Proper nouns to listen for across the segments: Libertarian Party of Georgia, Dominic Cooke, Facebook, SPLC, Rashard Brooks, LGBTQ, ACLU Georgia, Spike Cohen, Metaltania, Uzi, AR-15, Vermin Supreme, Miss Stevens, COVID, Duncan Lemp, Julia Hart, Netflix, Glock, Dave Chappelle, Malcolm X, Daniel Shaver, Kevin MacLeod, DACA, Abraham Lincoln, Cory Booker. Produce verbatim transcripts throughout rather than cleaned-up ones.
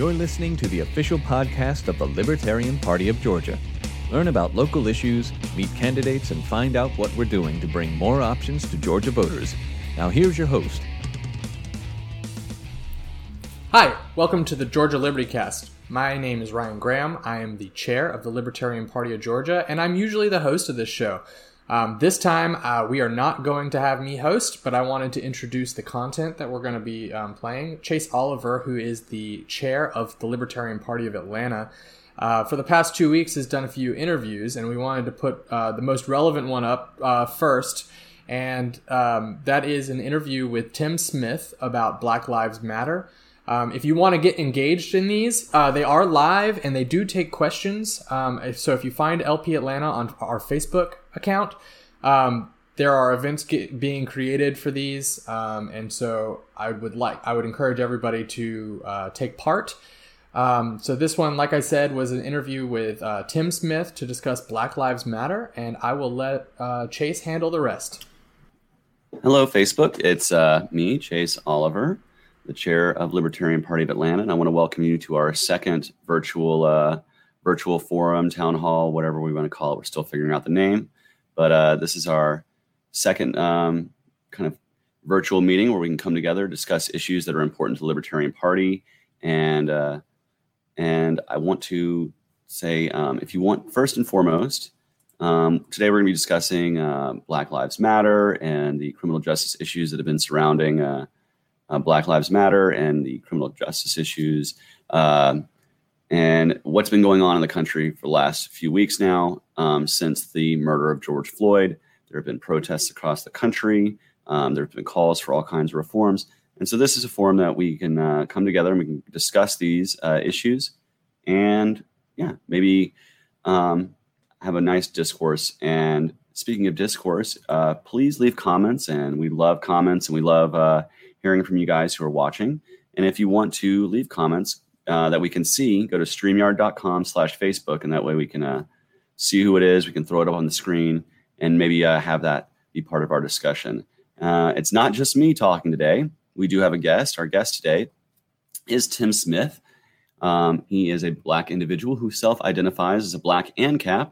You're listening to the official podcast of the Libertarian Party of Georgia. Learn about local issues, meet candidates, and find out what we're doing to bring more options to Georgia voters. Now here's your host. Hi, welcome to the Georgia Liberty Cast. My name is Ryan Graham. I am the chair of the Libertarian Party of Georgia, and I'm usually the host of this show. Um, this time, uh, we are not going to have me host, but I wanted to introduce the content that we're going to be um, playing. Chase Oliver, who is the chair of the Libertarian Party of Atlanta, uh, for the past two weeks has done a few interviews, and we wanted to put uh, the most relevant one up uh, first. And um, that is an interview with Tim Smith about Black Lives Matter. Um, if you want to get engaged in these, uh, they are live and they do take questions. Um, so if you find L P Atlanta on our Facebook account, um, there are events get, being created for these. Um, and so I would like, I would encourage everybody to uh, take part. Um, so this one, like I said, was an interview with uh, Tim Smith to discuss Black Lives Matter. And I will let uh, Chase handle the rest. Hello, Facebook. It's uh, me, Chase Oliver, the chair of Libertarian Party of Atlanta, and I want to welcome you to our second virtual uh, virtual forum, town hall, whatever we want to call it. We're still figuring out the name, but uh, this is our second um, kind of virtual meeting where we can come together, discuss issues that are important to the Libertarian Party. And uh, and I want to say, um, if you want, first and foremost, um, today we're going to be discussing uh, Black Lives Matter and the criminal justice issues that have been surrounding uh Uh, Black Lives Matter and the criminal justice issues uh, and what's been going on in the country for the last few weeks now um, since the murder of George Floyd. There have been protests across the country. Um, there have been calls for all kinds of reforms. And so this is a forum that we can uh, come together and we can discuss these uh, issues and, yeah, maybe um, have a nice discourse. And speaking of discourse, uh, please leave comments. And we love comments and we love uh hearing from you guys who are watching. And if you want to leave comments uh, that we can see, go to StreamYard.com slash Facebook, and that way we can uh, see who it is. We can throw it up on the screen and maybe uh, have that be part of our discussion. Uh, it's not just me talking today. We do have a guest. Our guest today is Tim Smith. Um, he is a Black individual who self-identifies as a Black ANCAP,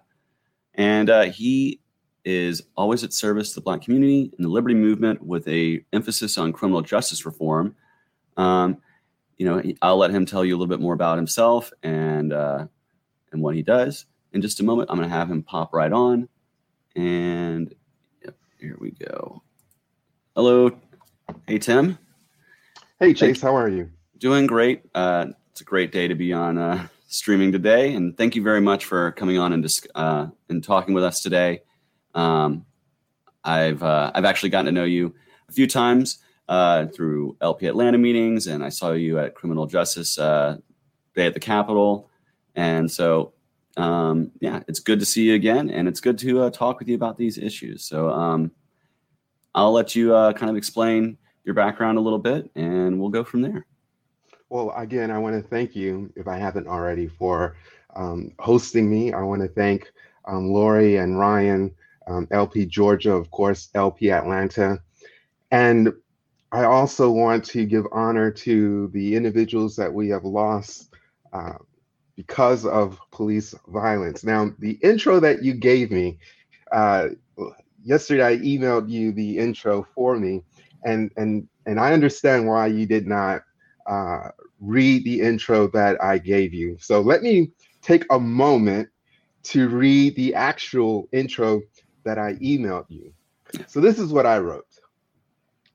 and uh, he is always at service to the Black community and the liberty movement with a emphasis on criminal justice reform. Um, you know, I'll let him tell you a little bit more about himself and uh, and what he does in just a moment. I'm going to have him pop right on. And yep, here we go. Hello. Hey, Tim. Hey, Chase. How are you? Doing great. Uh, it's a great day to be on uh, streaming today. And thank you very much for coming on and dis- uh, and talking with us today. Um, I've, uh, I've actually gotten to know you a few times, uh, through L P Atlanta meetings, and I saw you at criminal justice, uh, day at the Capitol. And so, um, yeah, it's good to see you again, and it's good to uh, talk with you about these issues. So, um, I'll let you, uh, kind of explain your background a little bit and we'll go from there. Well, again, I want to thank you, if I haven't already, for, um, hosting me. I want to thank, um, Lori and Ryan, Um, L P Georgia, of course, L P Atlanta. And I also want to give honor to the individuals that we have lost uh, because of police violence. Now, the intro that you gave me, uh, yesterday I emailed you the intro for me, and and, and I understand why you did not uh, read the intro that I gave you. So let me take a moment to read the actual intro that I emailed you. So this is what I wrote.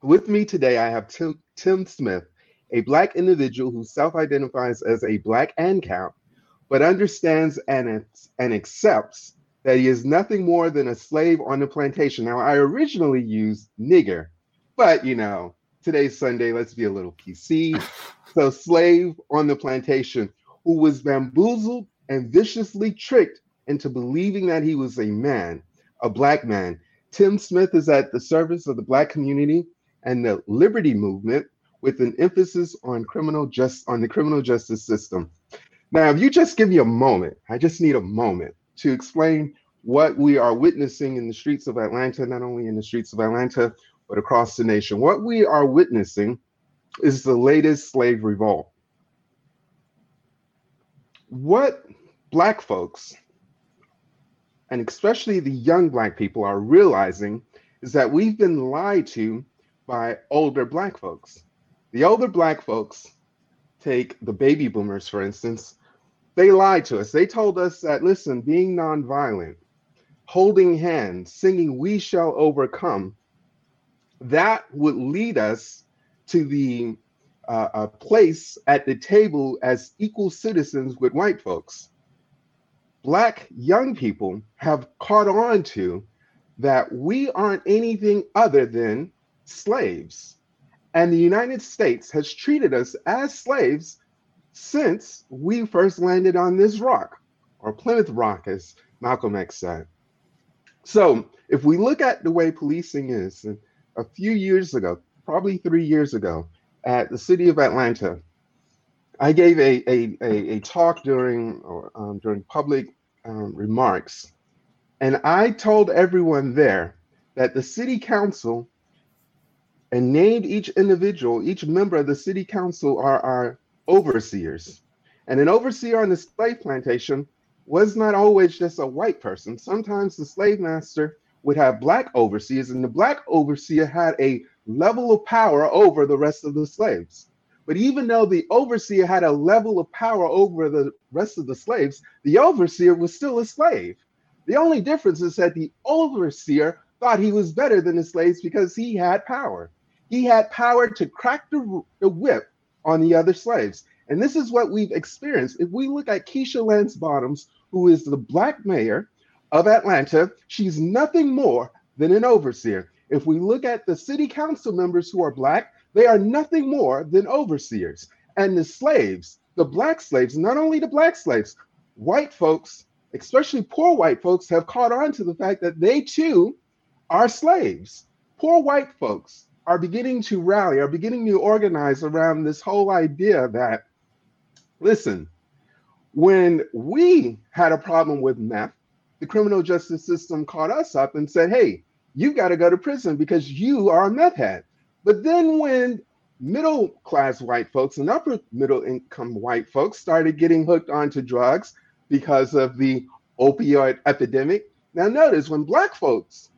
With me today, I have Tim, Tim Smith, a Black individual who self-identifies as a Black ANCAP, but understands and, and accepts that he is nothing more than a slave on the plantation. Now, I originally used nigger, but you know, today's Sunday, let's be a little P C. So slave on the plantation, who was bamboozled and viciously tricked into believing that he was a man, a Black man. Tim Smith is at the service of the Black community and the liberty movement with an emphasis on criminal just on the criminal justice system. Now, if you just give me a moment, I just need a moment to explain what we are witnessing in the streets of Atlanta, not only in the streets of Atlanta, but across the nation. What we are witnessing is the latest slave revolt. what Black folks, and especially the young Black people, are realizing is that we've been lied to by older Black folks. The older Black folks, take the baby boomers, for instance, they lied to us. They told us that, listen, being nonviolent, holding hands, singing "We Shall Overcome," that would lead us to the uh, a place at the table as equal citizens with white folks. Black young people have caught on to that we aren't anything other than slaves. And the United States has treated us as slaves since we first landed on this rock, or Plymouth Rock, as Malcolm X said. So if we look at the way policing is, a few years ago, probably three years ago, at the city of Atlanta, I gave a a, a, a talk during or, um, during public um, remarks, and I told everyone there that the city council, and named each individual, each member of the city council, are our overseers. And an overseer on the slave plantation was not always just a white person. Sometimes the slave master would have Black overseers, and the Black overseer had a level of power over the rest of the slaves. But even though the overseer had a level of power over the rest of the slaves, the overseer was still a slave. The only difference is that the overseer thought he was better than the slaves because he had power. He had power to crack the, the whip on the other slaves. And this is what we've experienced. If we look at Keisha Lance Bottoms, who is the Black mayor of Atlanta, she's nothing more than an overseer. If we look at the city council members who are Black, they are nothing more than overseers. And the slaves, the Black slaves, not only the Black slaves, white folks, especially poor white folks, have caught on to the fact that they too are slaves. Poor white folks are beginning to rally, are beginning to organize around this whole idea that, listen, when we had a problem with meth, the criminal justice system caught us up and said, hey, you've got to go to prison because you are a meth head. But then when middle class white folks and upper middle income white folks started getting hooked onto drugs because of the opioid epidemic, now notice when Black folks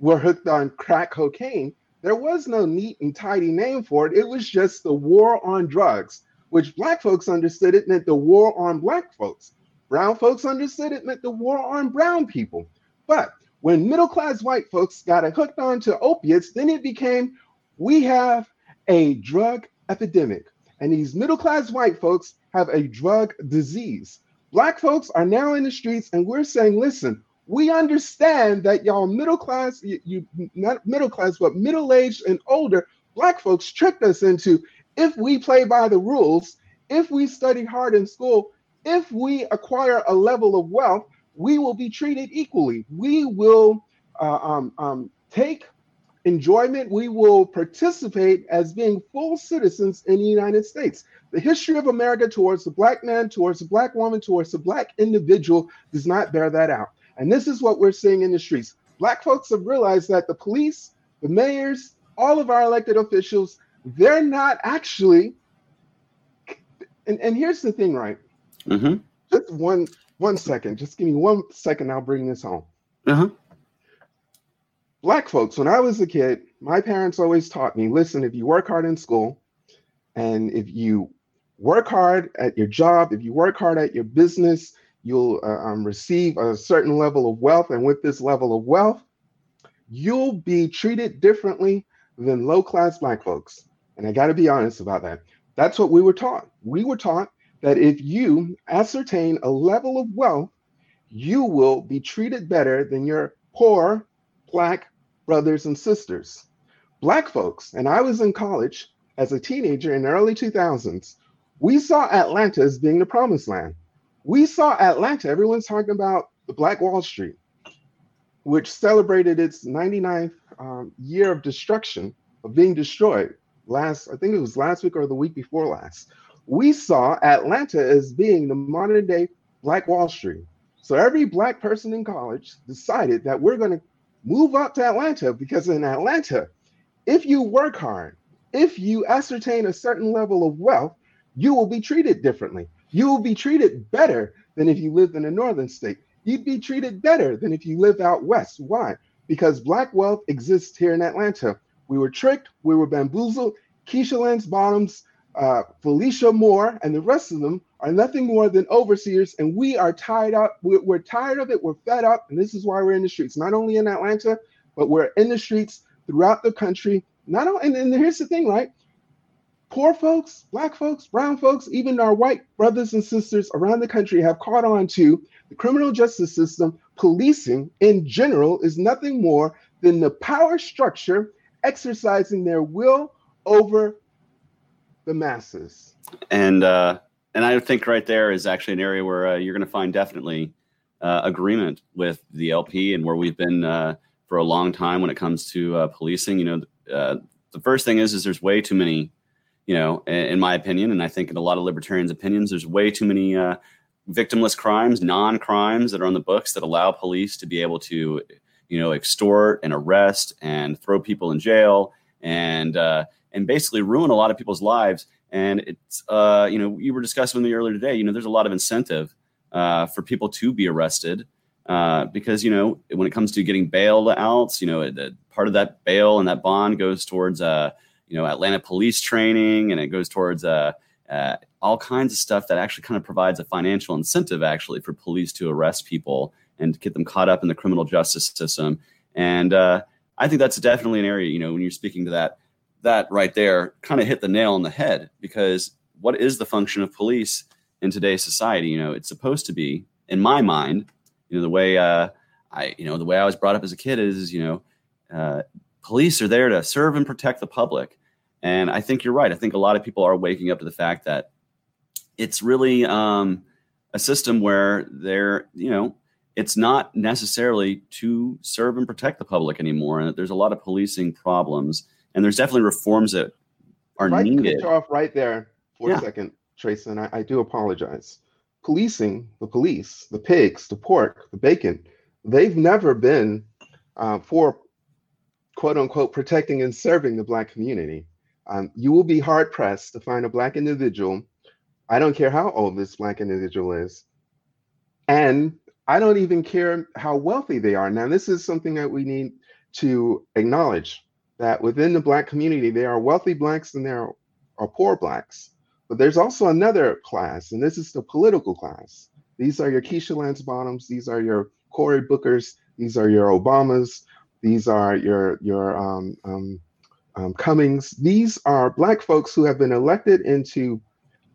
were hooked on crack cocaine, there was no neat and tidy name for it. It was just the war on drugs, which Black folks understood it meant the war on Black folks. Brown folks understood it meant the war on brown people. But when middle-class white folks got hooked onto opiates, then it became, we have a drug epidemic, and these middle-class white folks have a drug disease. Black folks are now in the streets, and we're saying, listen, we understand that y'all middle class, you, you not middle class, but middle-aged and older Black folks tricked us into, if we play by the rules, if we study hard in school, if we acquire a level of wealth, we will be treated equally. We will uh, um, um, take enjoyment. We will participate as being full citizens in the United States. The history of America towards the Black man, towards the Black woman, towards the Black individual does not bear that out. And this is what we're seeing in the streets. Black folks have realized that the police, the mayors, all of our elected officials, they're not actually, and, and here's the thing, right? Mm-hmm. Just one, one second, just give me one second, I'll bring this home. Mm-hmm. Black folks, when I was a kid, my parents always taught me, listen, if you work hard in school, and if you work hard at your job, if you work hard at your business, you'll uh, um, receive a certain level of wealth, and with this level of wealth, you'll be treated differently than low-class Black folks. And I gotta be honest about that. That's what we were taught. We were taught that if you ascertain a level of wealth, you will be treated better than your poor Black brothers and sisters. Black folks, and I was in college as a teenager in the early two thousands, we saw Atlanta as being the promised land. We saw Atlanta, everyone's talking about the Black Wall Street, which celebrated its ninety-ninth um, year of destruction, of being destroyed last, I think it was last week or the week before last. We saw Atlanta as being the modern day Black Wall Street. So every Black person in college decided that we're going to move up to Atlanta because in Atlanta, if you work hard, if you ascertain a certain level of wealth, you will be treated differently. You will be treated better than if you lived in a northern state. You'd be treated better than if you live out west. Why? Because Black wealth exists here in Atlanta. We were tricked. We were bamboozled. Keisha Lance Bottoms, uh, Felicia Moore, and the rest of them are nothing more than overseers. And we are tied up. We're, we're tired of it. We're fed up. And this is why we're in the streets, not only in Atlanta, but we're in the streets throughout the country. Not only, and, and here's the thing, right? Poor folks, Black folks, brown folks, even our white brothers and sisters around the country have caught on to the criminal justice system. Policing in general is nothing more than the power structure exercising their will over the masses. And uh, and I think right there is actually an area where uh, you're going to find definitely uh, agreement with the L P and where we've been uh, for a long time when it comes to uh, policing. You know, uh, the first thing is, is there's way too many, you know, in my opinion, and I think in a lot of libertarians' opinions, there's way too many uh, victimless crimes, non-crimes that are on the books that allow police to be able to, you know, extort and arrest and throw people in jail and uh, and basically ruin a lot of people's lives. And it's, uh, you know, you were discussing with me earlier today, you know, there's a lot of incentive uh, for people to be arrested uh, because, you know, when it comes to getting bail outs, you know, it, it, part of that bail and that bond goes towards uh you know, Atlanta police training, and it goes towards uh, uh, all kinds of stuff that actually kind of provides a financial incentive actually for police to arrest people and get them caught up in the criminal justice system. And uh, I think that's definitely an area, you know, when you're speaking to that, that right there kind of hit the nail on the head, because what is the function of police in today's society? You know, it's supposed to be, in my mind, you know, the way uh, I, you know, the way I was brought up as a kid is, you know, uh, police are there to serve and protect the public. And I think you're right. I think a lot of people are waking up to the fact that it's really um, a system where they're, you know, it's not necessarily to serve and protect the public anymore. And there's a lot of policing problems, and there's definitely reforms that are right, needed. Off right there for yeah. a second, Trace, and I, I do apologize. Policing, the police, the pigs, the pork, the bacon, they've never been uh, for, quote unquote, protecting and serving the Black community. Um, you will be hard pressed to find a Black individual. I don't care how old this Black individual is. And I don't even care how wealthy they are. Now, this is something that we need to acknowledge, that within the Black community, there are wealthy Blacks and there are, are poor Blacks. But there's also another class, and this is the political class. These are your Keisha Lance Bottoms. These are your Cory Bookers. These are your Obamas. These are your, your, um, um, Um, Cummings. These are Black folks who have been elected into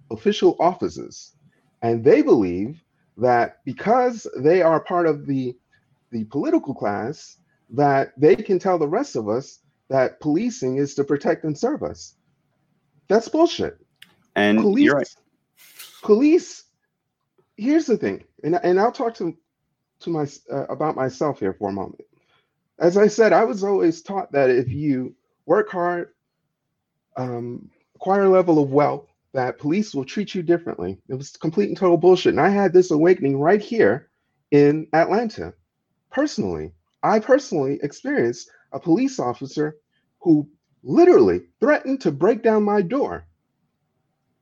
official offices, and they believe that because they are part of the the political class, that they can tell the rest of us that policing is to protect and serve us. That's bullshit. And police, you're right. Police. Here's the thing, and and I'll talk to to my uh, about myself here for a moment. As I said, I was always taught that if you work hard, um, acquire a level of wealth, that police will treat you differently. It was complete and total bullshit. And I had this awakening right here in Atlanta. Personally, I personally experienced a police officer who literally threatened to break down my door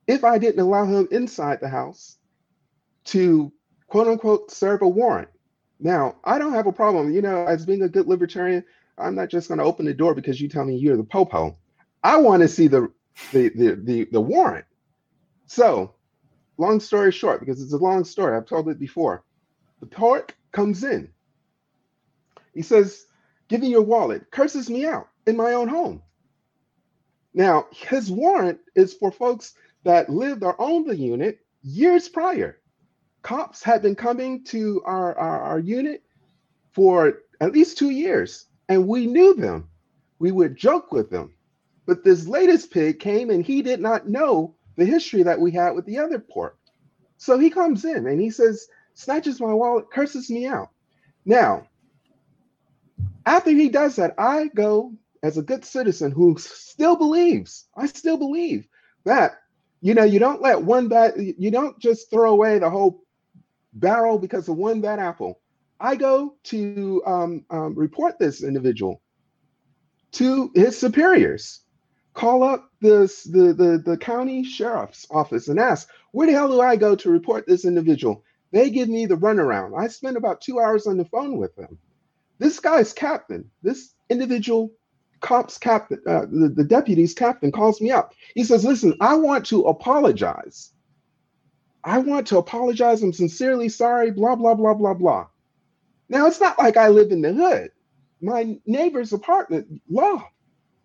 if I didn't allow him inside the house to, quote unquote, serve a warrant. Now, I don't have a problem, you know, as being a good libertarian, I'm not just going to open the door because you tell me you're the popo. I want to see the, the the the the warrant. So, long story short, because it's a long story, I've told it before. The pork comes in. He says, "Give me your wallet." Curses me out in my own home. Now, his warrant is for folks that lived or owned the unit years prior. Cops had been coming to our our, our unit for at least two years. And we knew them. We would joke with them. But this latest pig came, and he did not know the history that we had with the other pork. So he comes in, and he says, snatches my wallet, curses me out. Now, after he does that, I go, as a good citizen who still believes, I still believe that, you know, you don't let one bad, you don't just throw away the whole barrel because of one bad apple. I go to um, um, report this individual to his superiors. call up this, the, the, the county sheriff's office and ask, where the hell do I go to report this individual? They give me the runaround. I spent about two hours on the phone with them. This guy's captain, this individual cop's captain, uh, the, the deputy's captain calls me up. He says, listen, I want to apologize. I want to apologize. I'm sincerely sorry, blah, blah, blah, blah, blah. Now, it's not like I live in the hood. My neighbor's apartment, law,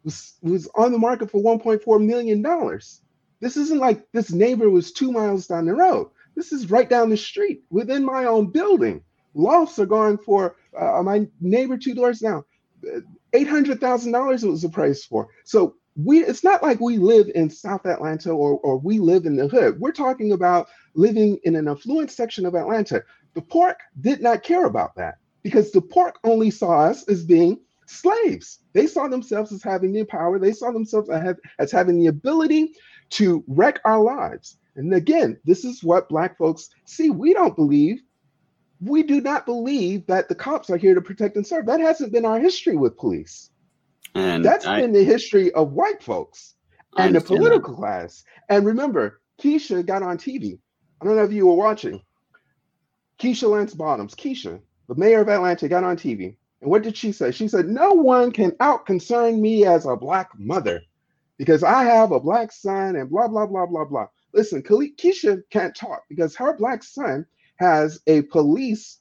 was, was on the market for one point four million dollars. This isn't like this neighbor was two miles down the road. This is right down the street within my own building. Lofts are going for uh, my neighbor two doors down. eight hundred thousand dollars it was appraised for. So we it's not like we live in South Atlanta or, or we live in the hood. We're talking about living in an affluent section of Atlanta. The pork did not care about that because the pork only saw us as being slaves. They saw themselves as having the power. They saw themselves as having the ability to wreck our lives. And again, this is what Black folks see. We don't believe We do not believe that the cops are here to protect and serve. That hasn't been our history with police. And that's I, been the history of white folks and the political that. class. And remember, Keisha got on T V. I don't know if you were watching. Keisha Lance Bottoms, Keisha, the mayor of Atlanta, got on T V. And what did she say? She said, no one can out-concern me as a Black mother because I have a Black son and blah, blah, blah, blah, blah. Listen, Keisha can't talk because her Black son has a police,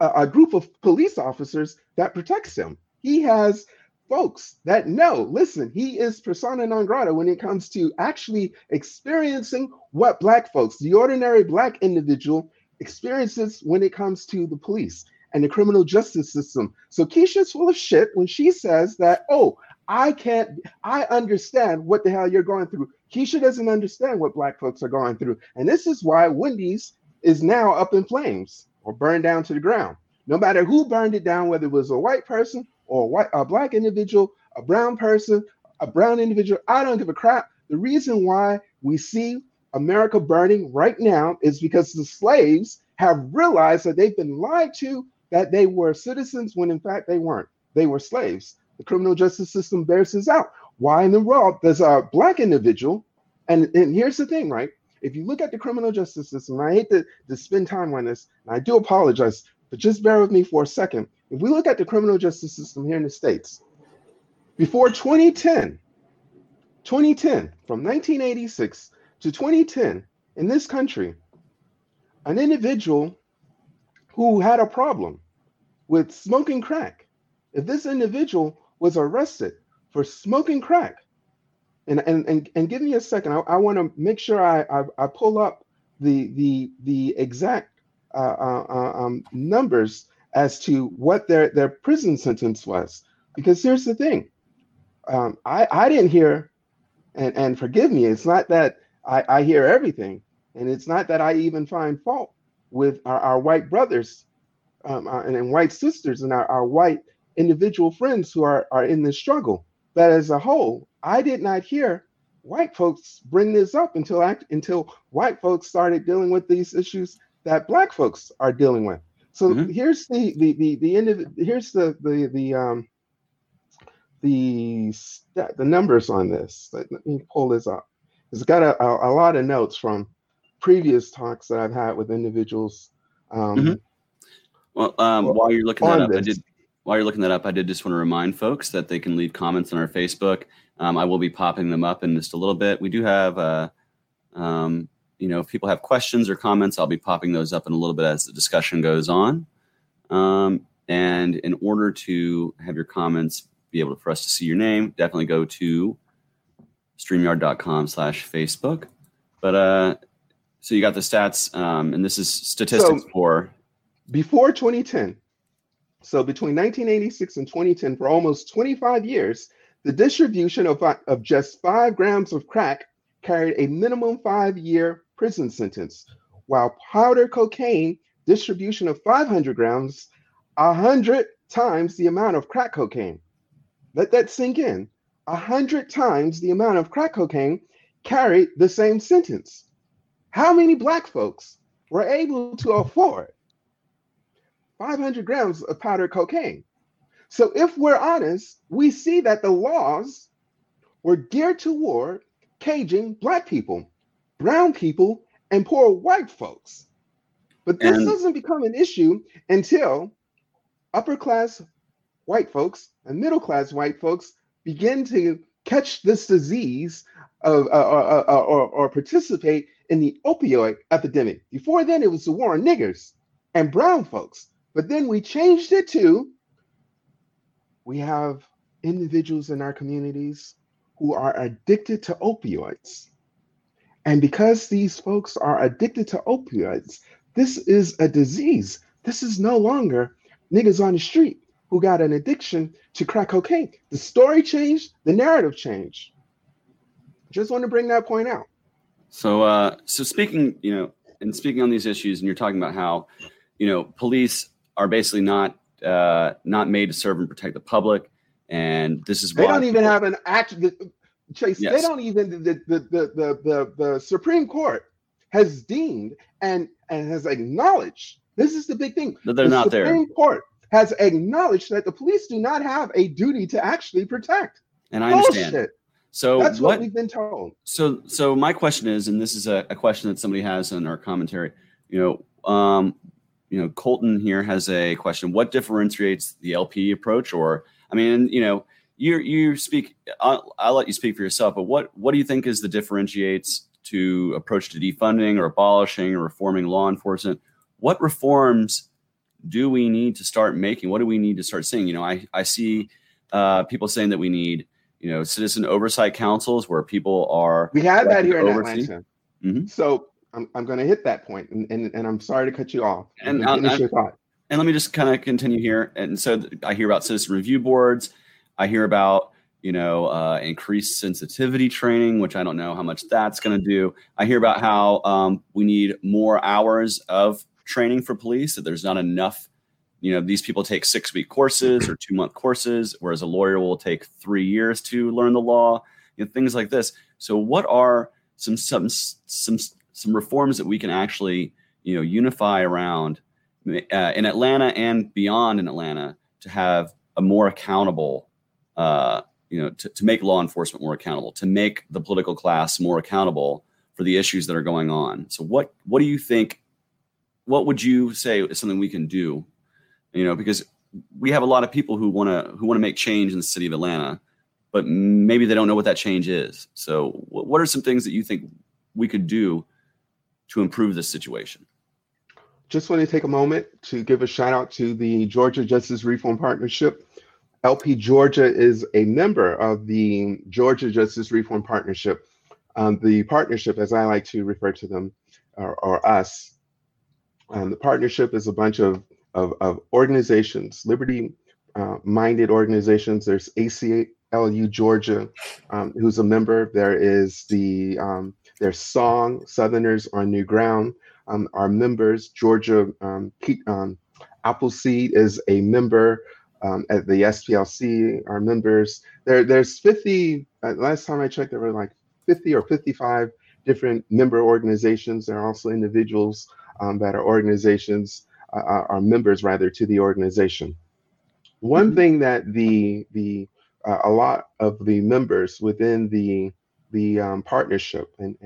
uh, a group of police officers that protects him. He has folks that know, listen, he is persona non grata when it comes to actually experiencing what Black folks, the ordinary Black individual experiences when it comes to the police and the criminal justice system. So Keisha's full of shit when she says that, oh, I can't, I understand what the hell you're going through. Keisha doesn't understand what Black folks are going through. And this is why Wendy's is now up in flames or burned down to the ground. No matter who burned it down, whether it was a white person or a, white, a Black individual, a brown person, a brown individual, I don't give a crap. The reason why we see America burning right now is because the slaves have realized that they've been lied to, that they were citizens when in fact they weren't. They were slaves. The criminal justice system bears this out. Why in the world does a Black individual, and, and here's the thing, right? If you look at the criminal justice system, and I hate to, to spend time on this, and I do apologize, but just bear with me for a second. If we look at the criminal justice system here in the States, before twenty ten, twenty ten, from nineteen eighty-six to twenty ten, in this country, an individual who had a problem with smoking crack, if this individual was arrested for smoking crack, And, and and and give me a second. I, I want to make sure I, I I pull up the the the exact uh, uh, um, numbers as to what their, their prison sentence was. Because here's the thing, um, I I didn't hear, and and forgive me. It's not that I, I hear everything, and it's not that I even find fault with our, our white brothers, um, uh, and, and white sisters, and our, our white individual friends who are are in this struggle. But as a whole, I did not hear white folks bring this up until I, until white folks started dealing with these issues that Black folks are dealing with. So mm-hmm. here's the the the the end of, here's the the the um the the numbers on this. Let me pull this up. It's got a, a, a lot of notes from previous talks that I've had with individuals. Um, mm-hmm. Well, um, while you're looking that up, this. I did. While you're looking that up, I did just want to remind folks that they can leave comments on our Facebook. Um, I will be popping them up in just a little bit. We do have, uh, um, you know, if people have questions or comments, I'll be popping those up in a little bit as the discussion goes on. Um, and in order to have your comments be able to, for us to see your name, definitely go to StreamYard.com slash Facebook. But uh, so you got the stats, um, and this is statistics so, for... Before twenty ten... So between nineteen eighty-six and twenty ten, for almost twenty-five years, the distribution of, of just five grams of crack carried a minimum five-year prison sentence, while powder cocaine distribution of five hundred grams, one hundred times the amount of crack cocaine. Let that sink in. one hundred times the amount of crack cocaine carried the same sentence. How many Black folks were able to afford five hundred grams of powdered cocaine? So if we're honest, we see that the laws were geared toward caging Black people, brown people, and poor white folks. But this and doesn't become an issue until upper-class white folks and middle-class white folks begin to catch this disease of, uh, or, or, or, or participate in the opioid epidemic. Before then, it was the war on niggers and brown folks. But then we changed it to, we have individuals in our communities who are addicted to opioids. And because these folks are addicted to opioids, this is a disease. This is no longer niggas on the street who got an addiction to crack cocaine. The story changed, the narrative changed. Just want to bring that point out. So, uh, so speaking, you know, and speaking on these issues, and you're talking about how, you know, police are basically not uh, not made to serve and protect the public, and this is why they don't even have an act. Chase, yes. They don't even the the the the the Supreme Court has deemed and and has acknowledged. This is the big thing. That they're not there. The Supreme Court has acknowledged that the police do not have a duty to actually protect. And I understand. Bullshit. So that's what, what we've been told. So, so my question is, and this is a, a question that somebody has in our commentary. You know, um, you know, Colton here has a question. What differentiates the L P approach, or I mean, you know, you you speak. I'll, I'll let you speak for yourself. But what what do you think is the differentiates to approach to defunding or abolishing or reforming law enforcement? What reforms do we need to start making? What do we need to start seeing? You know, I, I see uh, people saying that we need, you know, citizen oversight councils where people are. We have that here in Atlanta. Mm-hmm. So I'm I'm going to hit that point, and, and and I'm sorry to cut you off. And, and, I, your thought. And let me just kind of continue here. And so th- I hear about citizen review boards. I hear about, you know, uh, increased sensitivity training, which I don't know how much that's going to do. I hear about how um, we need more hours of training for police, that there's not enough. You know, these people take six week courses or two month courses, whereas a lawyer will take three years to learn the law, you know, things like this. So what are some some some some reforms that we can actually, you know, unify around uh, in Atlanta and beyond in Atlanta to have a more accountable, uh, you know, to, to make law enforcement more accountable, to make the political class more accountable for the issues that are going on. So what what do you think? What would you say is something we can do? You know, because we have a lot of people who want to who want to make change in the city of Atlanta, but maybe they don't know what that change is. So what are some things that you think we could do to improve this situation? Just want to take a moment to give a shout out to the Georgia Justice Reform Partnership. L P Georgia is a member of the Georgia Justice Reform Partnership. Um, the partnership, as I like to refer to them, or, or us, um, the partnership is a bunch of Of, of organizations, liberty-minded uh, organizations. There's A C L U Georgia, um, who's a member. There is the um, their song, Southerners on New Ground, um, are members. Georgia um, um, Appleseed is a member. Um, at the S P L C are members. There, there's fifty, uh, last time I checked, there were like fifty or fifty-five different member organizations. There are also individuals um, that are organizations. Uh, are members rather to the organization. One mm-hmm. thing that the the uh, a lot of the members within the the um, partnership and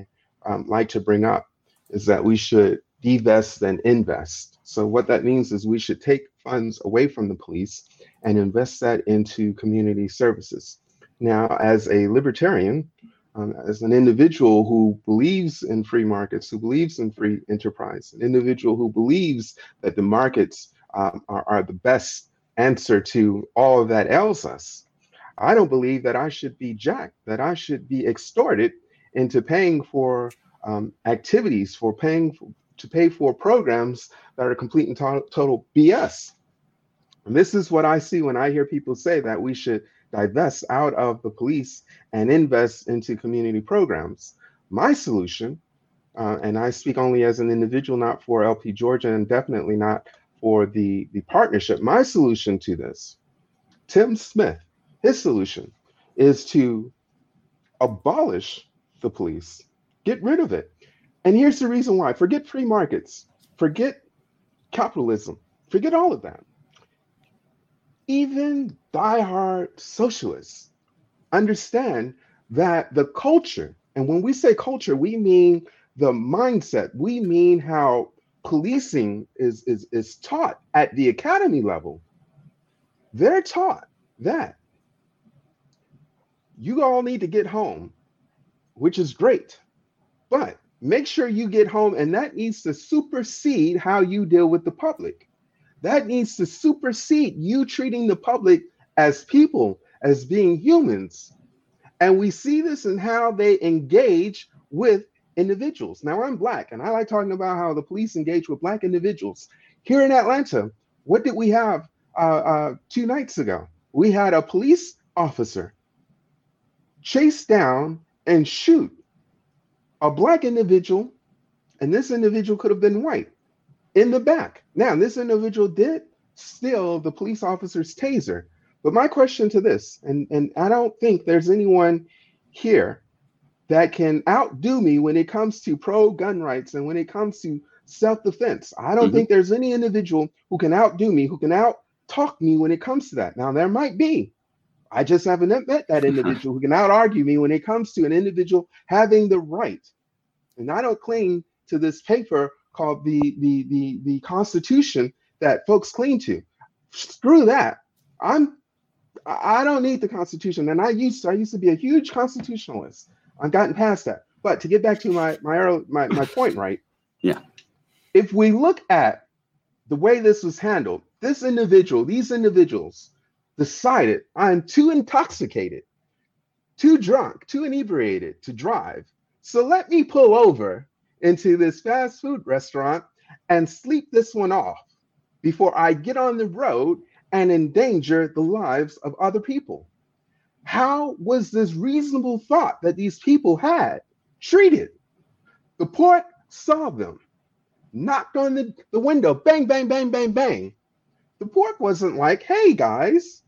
um, like to bring up is that we should divest and invest. So what that means is we should take funds away from the police and invest that into community services. Now, as a libertarian, um, as an individual who believes in free markets, who believes in free enterprise, an individual who believes that the markets um, are, are the best answer to all that ails us, I don't believe that I should be jacked, that I should be extorted into paying for um, activities, for paying for, to pay for programs that are complete and to- total B S. And this is what I see when I hear people say that we should divest out of the police and invest into community programs. My solution, uh, and I speak only as an individual, not for L P Georgia and definitely not for the, the partnership. My solution to this, Tim Smith, his solution is to abolish the police, get rid of it. And here's the reason why. Forget free markets, forget capitalism, forget all of that. Even diehard socialists understand that the culture, and when we say culture, we mean the mindset, we mean how policing is, is, is taught at the academy level. They're taught that you all need to get home, which is great, but make sure you get home, and that needs to supersede how you deal with the public. That needs to supersede you treating the public as people, as being humans. And we see this in how they engage with individuals. Now, I'm Black, and I like talking about how the police engage with Black individuals. Here in Atlanta, what did we have uh, uh, two nights ago? We had a police officer chase down and shoot a Black individual, and this individual could have been white, in the back. Now, this individual did steal the police officer's taser. But my question to this, and, and I don't think there's anyone here that can outdo me when it comes to pro-gun rights and when it comes to self-defense. I don't mm-hmm. think there's any individual who can outdo me, who can out-talk me when it comes to that. Now, there might be. I just haven't met that individual who can out-argue me when it comes to an individual having the right. And I don't cling to this paper called the, the, the, the Constitution that folks cling to. Screw that. I'm, I don't need the Constitution. And I used to, I used to be a huge constitutionalist. I've gotten past that. But to get back to my, my, early, my, my point, right? Yeah. If we look at the way this was handled, this individual, these individuals, decided I'm too intoxicated, too drunk, too inebriated to drive. So let me pull over into this fast food restaurant and sleep this one off before I get on the road and endanger the lives of other people. How was this reasonable thought that these people had treated? The court saw them, knocked on the, the window, bang, bang, bang, bang, bang. The court wasn't like, hey guys,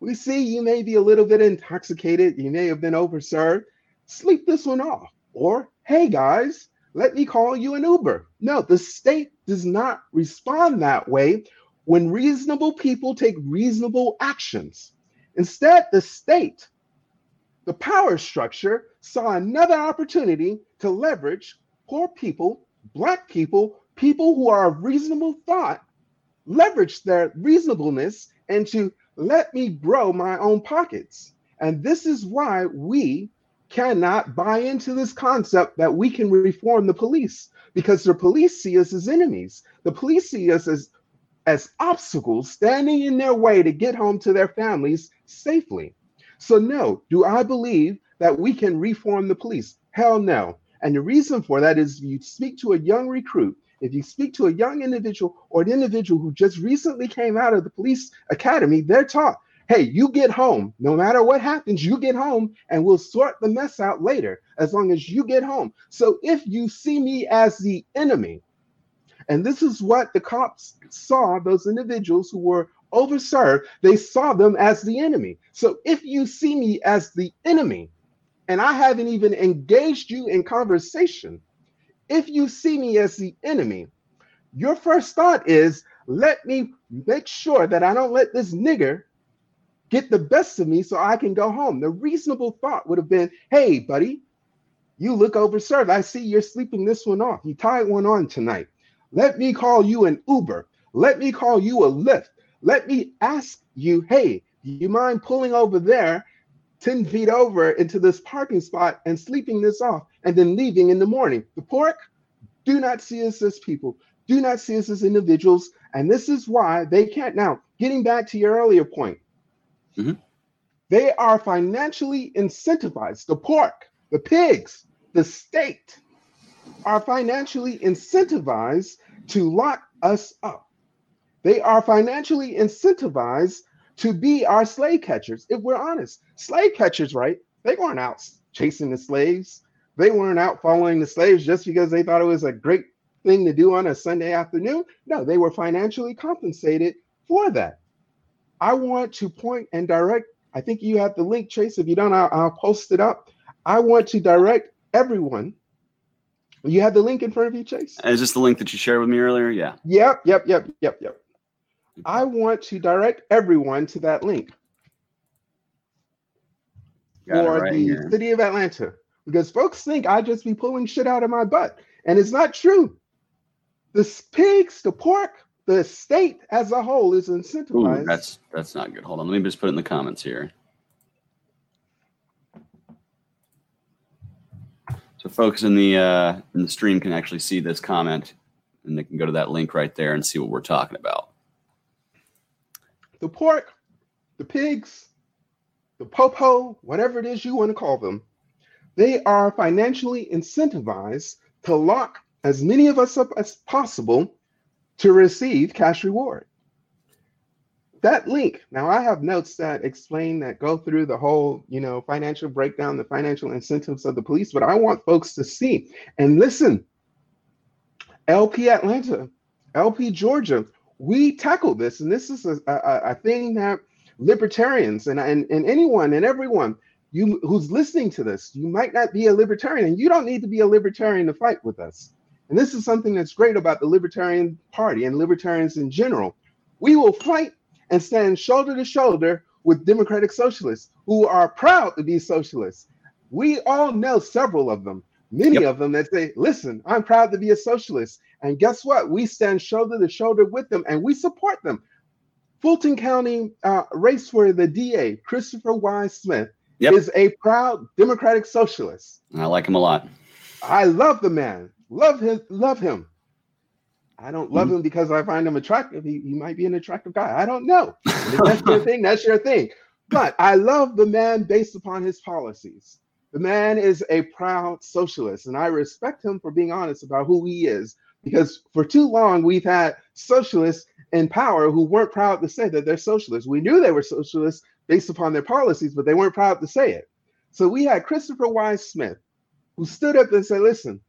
we see you may be a little bit intoxicated. You may have been overserved. Sleep this one off. Or, hey guys, let me call you an Uber. No, the state does not respond that way when reasonable people take reasonable actions. Instead, the state, the power structure, saw another opportunity to leverage poor people, Black people, people who are of reasonable thought, leverage their reasonableness and to let me grow my own pockets. And this is why we cannot buy into this concept that we can reform the police, because the police see us as enemies. The police see us as, as obstacles standing in their way to get home to their families safely. So no, do I believe that we can reform the police? Hell no. And the reason for that is you speak to a young recruit, if you speak to a young individual or an individual who just recently came out of the police academy, they're taught, hey, you get home. No matter what happens, you get home and we'll sort the mess out later as long as you get home. So if you see me as the enemy, and this is what the cops saw, those individuals who were overserved, they saw them as the enemy. So if you see me as the enemy and I haven't even engaged you in conversation, if you see me as the enemy, your first thought is, let me make sure that I don't let this nigger get the best of me so I can go home. The reasonable thought would have been, hey, buddy, you look overserved. I see you're sleeping this one off. You tied one on tonight. Let me call you an Uber. Let me call you a Lyft. Let me ask you, hey, do you mind pulling over there ten feet over into this parking spot and sleeping this off and then leaving in the morning? The pork do not see us as people, do not see us as individuals. And this is why they can't. Now, getting back to your earlier point, mm-hmm. they are financially incentivized. The pork, the pigs, the state are financially incentivized to lock us up. They are financially incentivized to be our slave catchers, if we're honest. Slave catchers, right? They weren't out chasing the slaves. They weren't out following the slaves just because they thought it was a great thing to do on a Sunday afternoon. No, they were financially compensated for that. I want to point and direct, I think you have the link, Chase. If you don't, I'll, I'll post it up. I want to direct everyone. You have the link in front of you, Chase? Is this the link that you shared with me earlier? Yeah. Yep, yep, yep, yep, yep. I want to direct everyone to that link. Got or right the here. City of Atlanta, because folks think I just be pulling shit out of my butt, and it's not true. The pigs, the pork, the state as a whole is incentivized. Ooh, that's that's not good. Hold on, let me just put it in the comments here. So folks in the uh, in the stream can actually see this comment, and they can go to that link right there and see what we're talking about. The pork, the pigs, the popo, whatever it is you want to call them, they are financially incentivized to lock as many of us up as possible to receive cash reward. That link, now I have notes that explain that, go through the whole, you know, financial breakdown, the financial incentives of the police, but I want folks to see and listen. L P Atlanta, L P Georgia, we tackle this, and this is a, a, a thing that libertarians and, and, and anyone and everyone you who's listening to this, you might not be a libertarian, and you don't need to be a libertarian to fight with us. And this is something that's great about the Libertarian Party and libertarians in general. We will fight and stand shoulder to shoulder with democratic socialists who are proud to be socialists. We all know several of them, many yep. of them that say, listen, I'm proud to be a socialist. And guess what? We stand shoulder to shoulder with them, and we support them. Fulton County uh, race for the D A, Christopher Y. Smith, yep. is a proud democratic socialist. I like him a lot. I love the man. Love him. Love him. I don't love mm-hmm. him because I find him attractive. He, he might be an attractive guy. I don't know. If that's your thing, that's your thing. But I love the man based upon his policies. The man is a proud socialist, and I respect him for being honest about who he is, because for too long we've had socialists in power who weren't proud to say that they're socialists. We knew they were socialists based upon their policies, but they weren't proud to say it. So we had Christopher Y. Smith, who stood up and said, listen,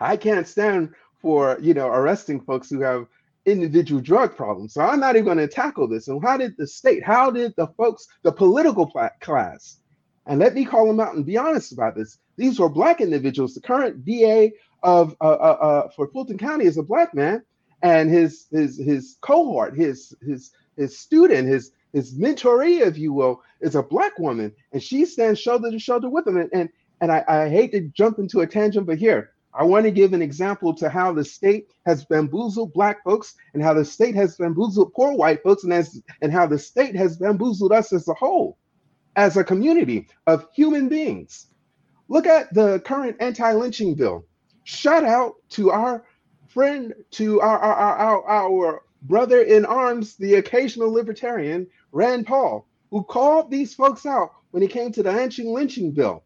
I can't stand for, you know, arresting folks who have individual drug problems. So I'm not even going to tackle this. And how did the state, how did the folks, the political class, and let me call them out and be honest about this. These were Black individuals. The current D A of uh, uh, uh, for Fulton County is a Black man. And his his his cohort, his his his student, his his mentoree, if you will, is a Black woman, and she stands shoulder to shoulder with him. And and, and I, I hate to jump into a tangent, but here I want to give an example to how the state has bamboozled Black folks, and how the state has bamboozled poor white folks, and as and how the state has bamboozled us as a whole, as a community of human beings. Look at the current anti-lynching bill. Shout out to our friend, to our, our our our brother in arms, the occasional libertarian, Rand Paul, who called these folks out when it came to the anti-lynching bill.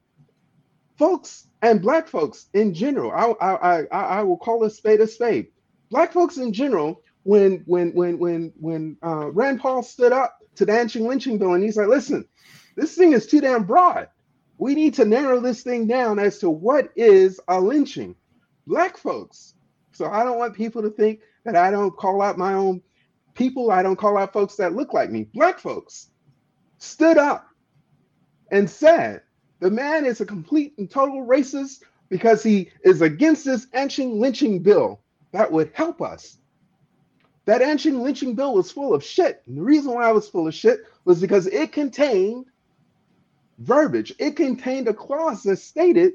Folks, and Black folks in general, I, I I I will call a spade a spade. Black folks in general, when when when when when uh, Rand Paul stood up to the anti-lynching bill, and he's like, listen, this thing is too damn broad. We need to narrow this thing down as to what is a lynching. Black folks. So I don't want people to think that I don't call out my own people. I don't call out folks that look like me. Black folks stood up and said, the man is a complete and total racist because he is against this anti-lynching bill that would help us. That anti-lynching bill was full of shit. And the reason why it was full of shit was because it contained verbiage. It contained a clause that stated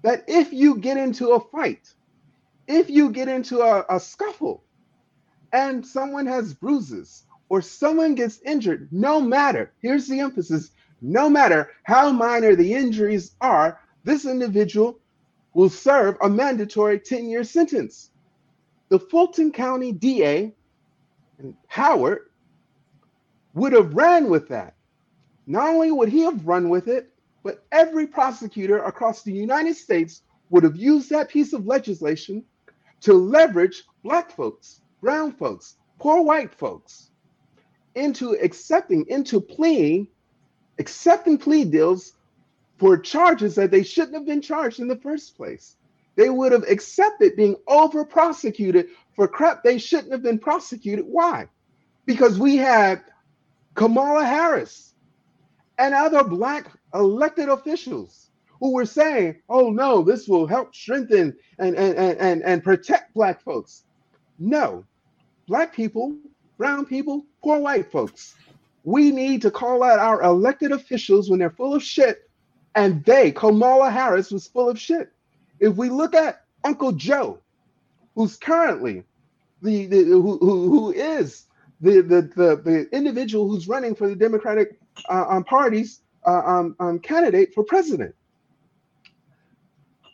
that if you get into a fight, if you get into a, a scuffle and someone has bruises or someone gets injured, no matter, here's the emphasis, no matter how minor the injuries are, this individual will serve a mandatory ten-year sentence. The Fulton County D A and Howard would have ran with that. Not only would he have run with it, but every prosecutor across the United States would have used that piece of legislation to leverage Black folks, brown folks, poor white folks into accepting, into pleading, accepting plea deals for charges that they shouldn't have been charged in the first place. They would have accepted being over-prosecuted for crap they shouldn't have been prosecuted. Why? Because we had Kamala Harris and other Black elected officials who were saying, oh no, this will help strengthen and, and, and, and protect Black folks. No, Black people, brown people, poor white folks We need to call out our elected officials when they're full of shit. And they, Kamala Harris, was full of shit. If we look at Uncle Joe, who's currently the, the who, who who is the the the, the individual who's running for the Democratic uh, um, Party's uh, um, um, candidate for president.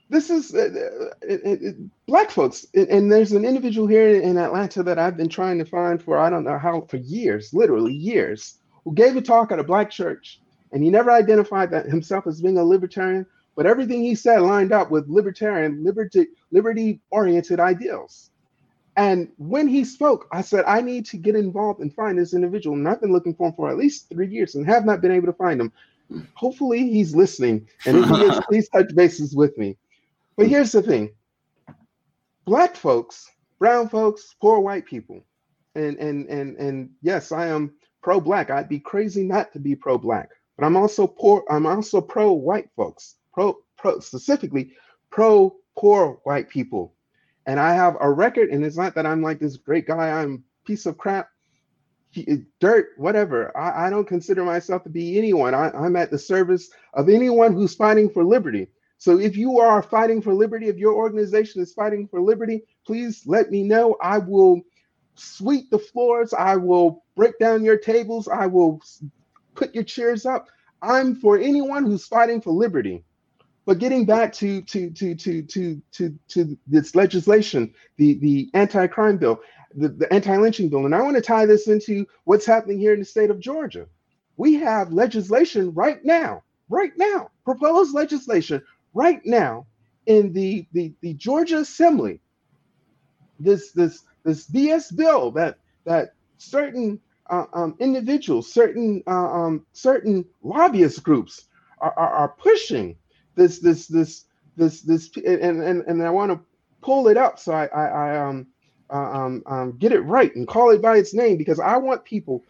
This is uh, it, it, it, black folks, and, and there's an individual here in Atlanta that I've been trying to find for I don't know how for years, literally years, who gave a talk at a black church, and he never identified that himself as being a libertarian, but everything he said lined up with libertarian, liberty, liberty-oriented ideals. And when he spoke, I said, I need to get involved and find this individual. And I've been looking for him for at least three years and have not been able to find him. Hopefully he's listening. And if he is, please touch bases with me. But here's the thing. Black folks, brown folks, poor white people. And and and and yes, I am pro-black. I'd be crazy not to be pro-black. But I'm also poor, I'm also pro-white folks, pro, pro specifically pro-poor white people. And I have a record, and it's not that I'm like this great guy, I'm piece of crap, dirt, whatever. I, I don't consider myself to be anyone. I, I'm at the service of anyone who's fighting for liberty. So if you are fighting for liberty, if your organization is fighting for liberty, please let me know. I will sweep the floors. I will break down your tables. I will put your chairs up. I'm for anyone who's fighting for liberty. But getting back to to to to to to, to this legislation, the, the anti-crime bill, the, the anti-lynching bill, and I want to tie this into what's happening here in the state of Georgia. We have legislation right now, right now, proposed legislation right now in the, the, the Georgia Assembly. This this this B S bill that that certain uh, um, individuals, certain uh, um, certain lobbyist groups are are, are pushing. This, this, this, this, this, and and, and I want to pull it up so I, I, I um, um, um, get it right and call it by its name, because I want people,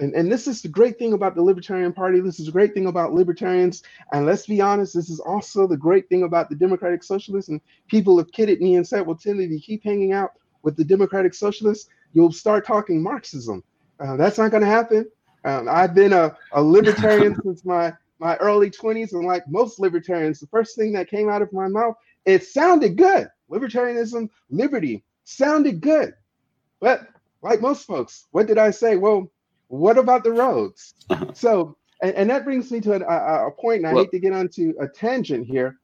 and, and this is the great thing about the Libertarian Party. This is the great thing about libertarians, and let's be honest, this is also the great thing about the Democratic Socialists. And people have kidded me and said, "Well, Tim, if you keep hanging out with the Democratic Socialists, you'll start talking Marxism." Uh, that's not going to happen. Um, I've been a, a libertarian since my. my early twenties, and like most libertarians, the first thing that came out of my mouth, it sounded good. Libertarianism, liberty, sounded good. But like most folks, what did I say? Well, what about the roads? So, and, and that brings me to an, a, a point, and I well, hate to get onto a tangent here,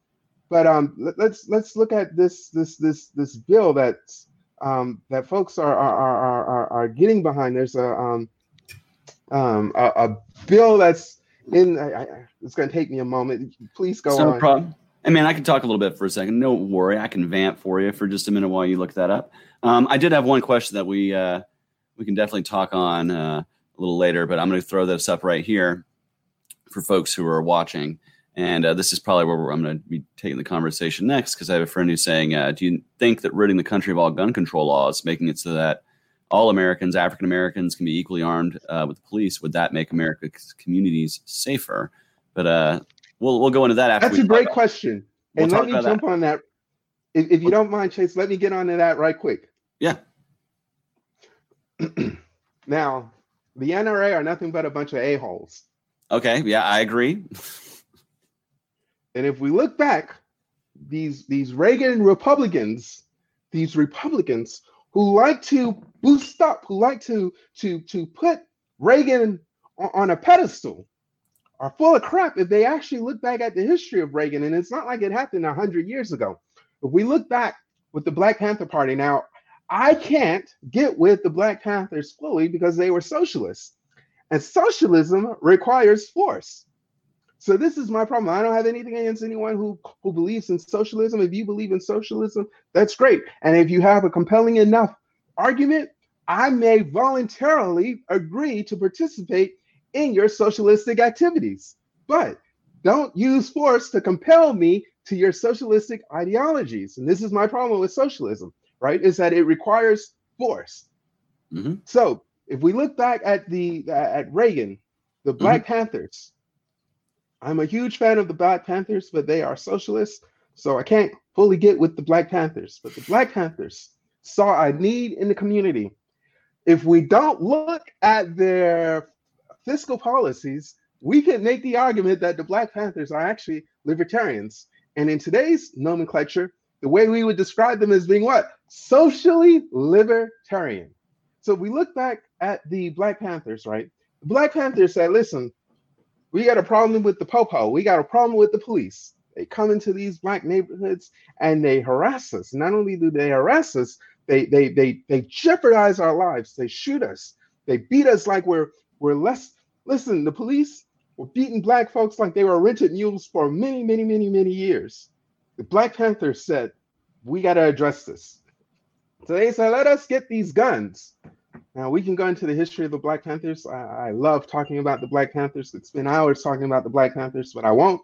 but um, let, let's let's look at this this this this bill that's um, that folks are are are are, are getting behind. There's a um, um a, a bill that's In, I, I, it's going to take me a moment. Please go on. No problem. I mean, I can talk a little bit for a second. No worry. I can vamp for you for just a minute while you look that up. Um, I did have one question that we uh, we can definitely talk on uh, a little later, but I'm going to throw this up right here for folks who are watching. And uh, this is probably where we're, I'm going to be taking the conversation next, because I have a friend who's saying, uh, do you think that ridding the country of all gun control laws, making it so that all Americans, African-Americans, can be equally armed uh, with the police, would that make America's communities safer? But uh, we'll we'll go into that after. That's a great question. We'll and let me jump that. on that. If, if you don't mind, Chase, let me get onto that right quick. Yeah. Now, the N R A are nothing but a bunch of a-holes. Okay, yeah, I agree. And if we look back, these these Reagan Republicans, these Republicans who like to boost up, who like to to to put Reagan on, on a pedestal, are full of crap. If they actually look back at the history of Reagan, and it's not like it happened a hundred years ago. If we look back with the Black Panther Party, now I can't get with the Black Panthers fully because they were socialists, and socialism requires force. So this is my problem. I don't have anything against anyone who, who believes in socialism. If you believe in socialism, that's great. And if you have a compelling enough argument, I may voluntarily agree to participate in your socialistic activities. But don't use force to compel me to your socialistic ideologies. And this is my problem with socialism, right? Is that it requires force. Mm-hmm. So if we look back at the uh, at Reagan, the Black mm-hmm. Panthers, I'm a huge fan of the Black Panthers, but they are socialists, so I can't fully get with the Black Panthers. But the Black Panthers saw a need in the community. If we don't look at their fiscal policies, we could make the argument that the Black Panthers are actually libertarians. And in today's nomenclature, the way we would describe them as being what? Socially libertarian. So we look back at the Black Panthers, right? The Black Panthers said, listen, we got a problem with the popo. We got a problem with the police. They come into these Black neighborhoods and they harass us. Not only do they harass us, they they they they jeopardize our lives. They shoot us. They beat us like we're we're less. Listen, the police were beating Black folks like they were rented mules for many, many, many, many years. The Black Panthers said, we got to address this. So they said, let us get these guns. Now, we can go into the history of the Black Panthers. I, I love talking about the Black Panthers. It's been hours talking about the Black Panthers, but I won't.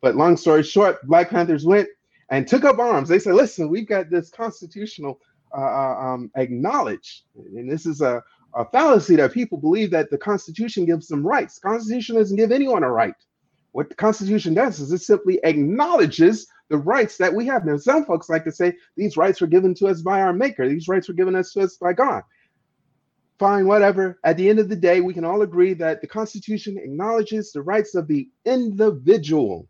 But long story short, Black Panthers went and took up arms. They said, listen, we've got this constitutional uh, um, acknowledge. And this is a, a fallacy that people believe that the Constitution gives them rights. The Constitution doesn't give anyone a right. What the Constitution does is it simply acknowledges the rights that we have. Now, some folks like to say these rights were given to us by our maker. These rights were given us to us by God. Fine, whatever. At the end of the day, we can all agree that the Constitution acknowledges the rights of the individual.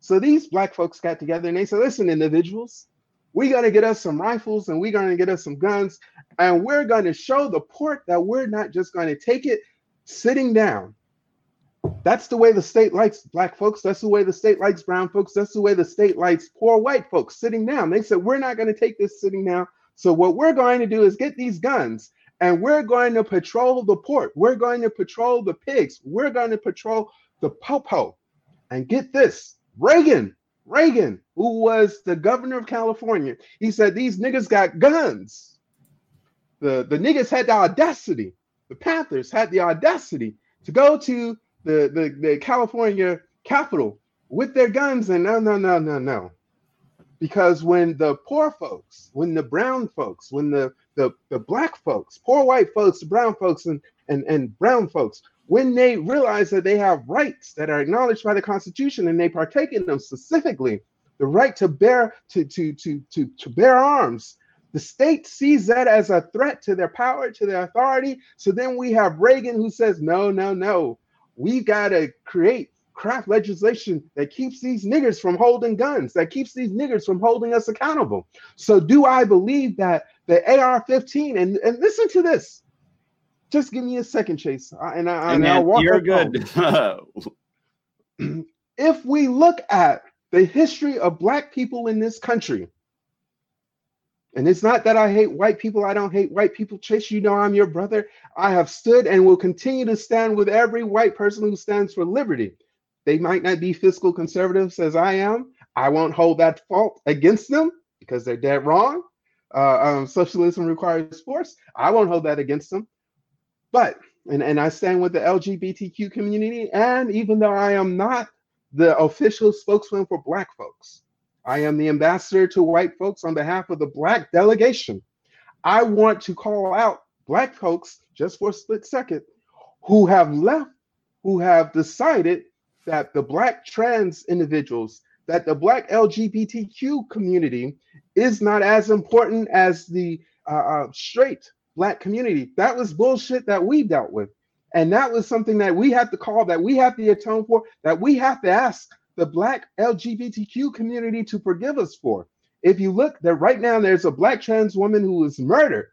So these Black folks got together and they said, listen, individuals, we're going to get us some rifles and we're going to get us some guns. And we're going to show the port that we're not just going to take it sitting down. That's the way the state likes Black folks. That's the way the state likes brown folks. That's the way the state likes poor white folks sitting down. They said, we're not going to take this sitting down. So what we're going to do is get these guns and we're going to patrol the port. We're going to patrol the pigs. We're going to patrol the popo. And get this, Reagan, Reagan, who was the governor of California, he said, these niggas got guns. The, the niggas had the audacity. The Panthers had the audacity to go to The, the the California Capitol with their guns, and no, no, no, no, no. Because when the poor folks, when the brown folks, when the, the, the Black folks, poor white folks, brown folks, and, and, and brown folks, when they realize that they have rights that are acknowledged by the Constitution and they partake in them, specifically the right to bear to to to to, to bear arms, the state sees that as a threat to their power, to their authority. So then we have Reagan who says, no, no, no. We got to create craft legislation that keeps these niggers from holding guns, that keeps these niggers from holding us accountable. So do I believe that the A R fifteen, and, and listen to this. Just give me a second, Chase, and, I, and I'll walk You're good. If we look at the history of Black people in this country, and it's not that I hate white people. I don't hate white people. Chase, you know I'm your brother. I have stood and will continue to stand with every white person who stands for liberty. They might not be fiscal conservatives as I am. I won't hold that fault against them because they're dead wrong. Uh, um, socialism requires force. I won't hold that against them. But, and, and I stand with the L G B T Q community. And even though I am not the official spokesman for Black folks, I am the ambassador to white folks on behalf of the Black delegation. I want to call out Black folks, just for a split second, who have left, who have decided that the Black trans individuals, that the Black L G B T Q community is not as important as the uh, straight Black community. That was bullshit that we dealt with. And that was something that we have to call, that we have to atone for, that we have to ask the Black L G B T Q community to forgive us for. If you look there right now, there's a Black trans woman who was murdered.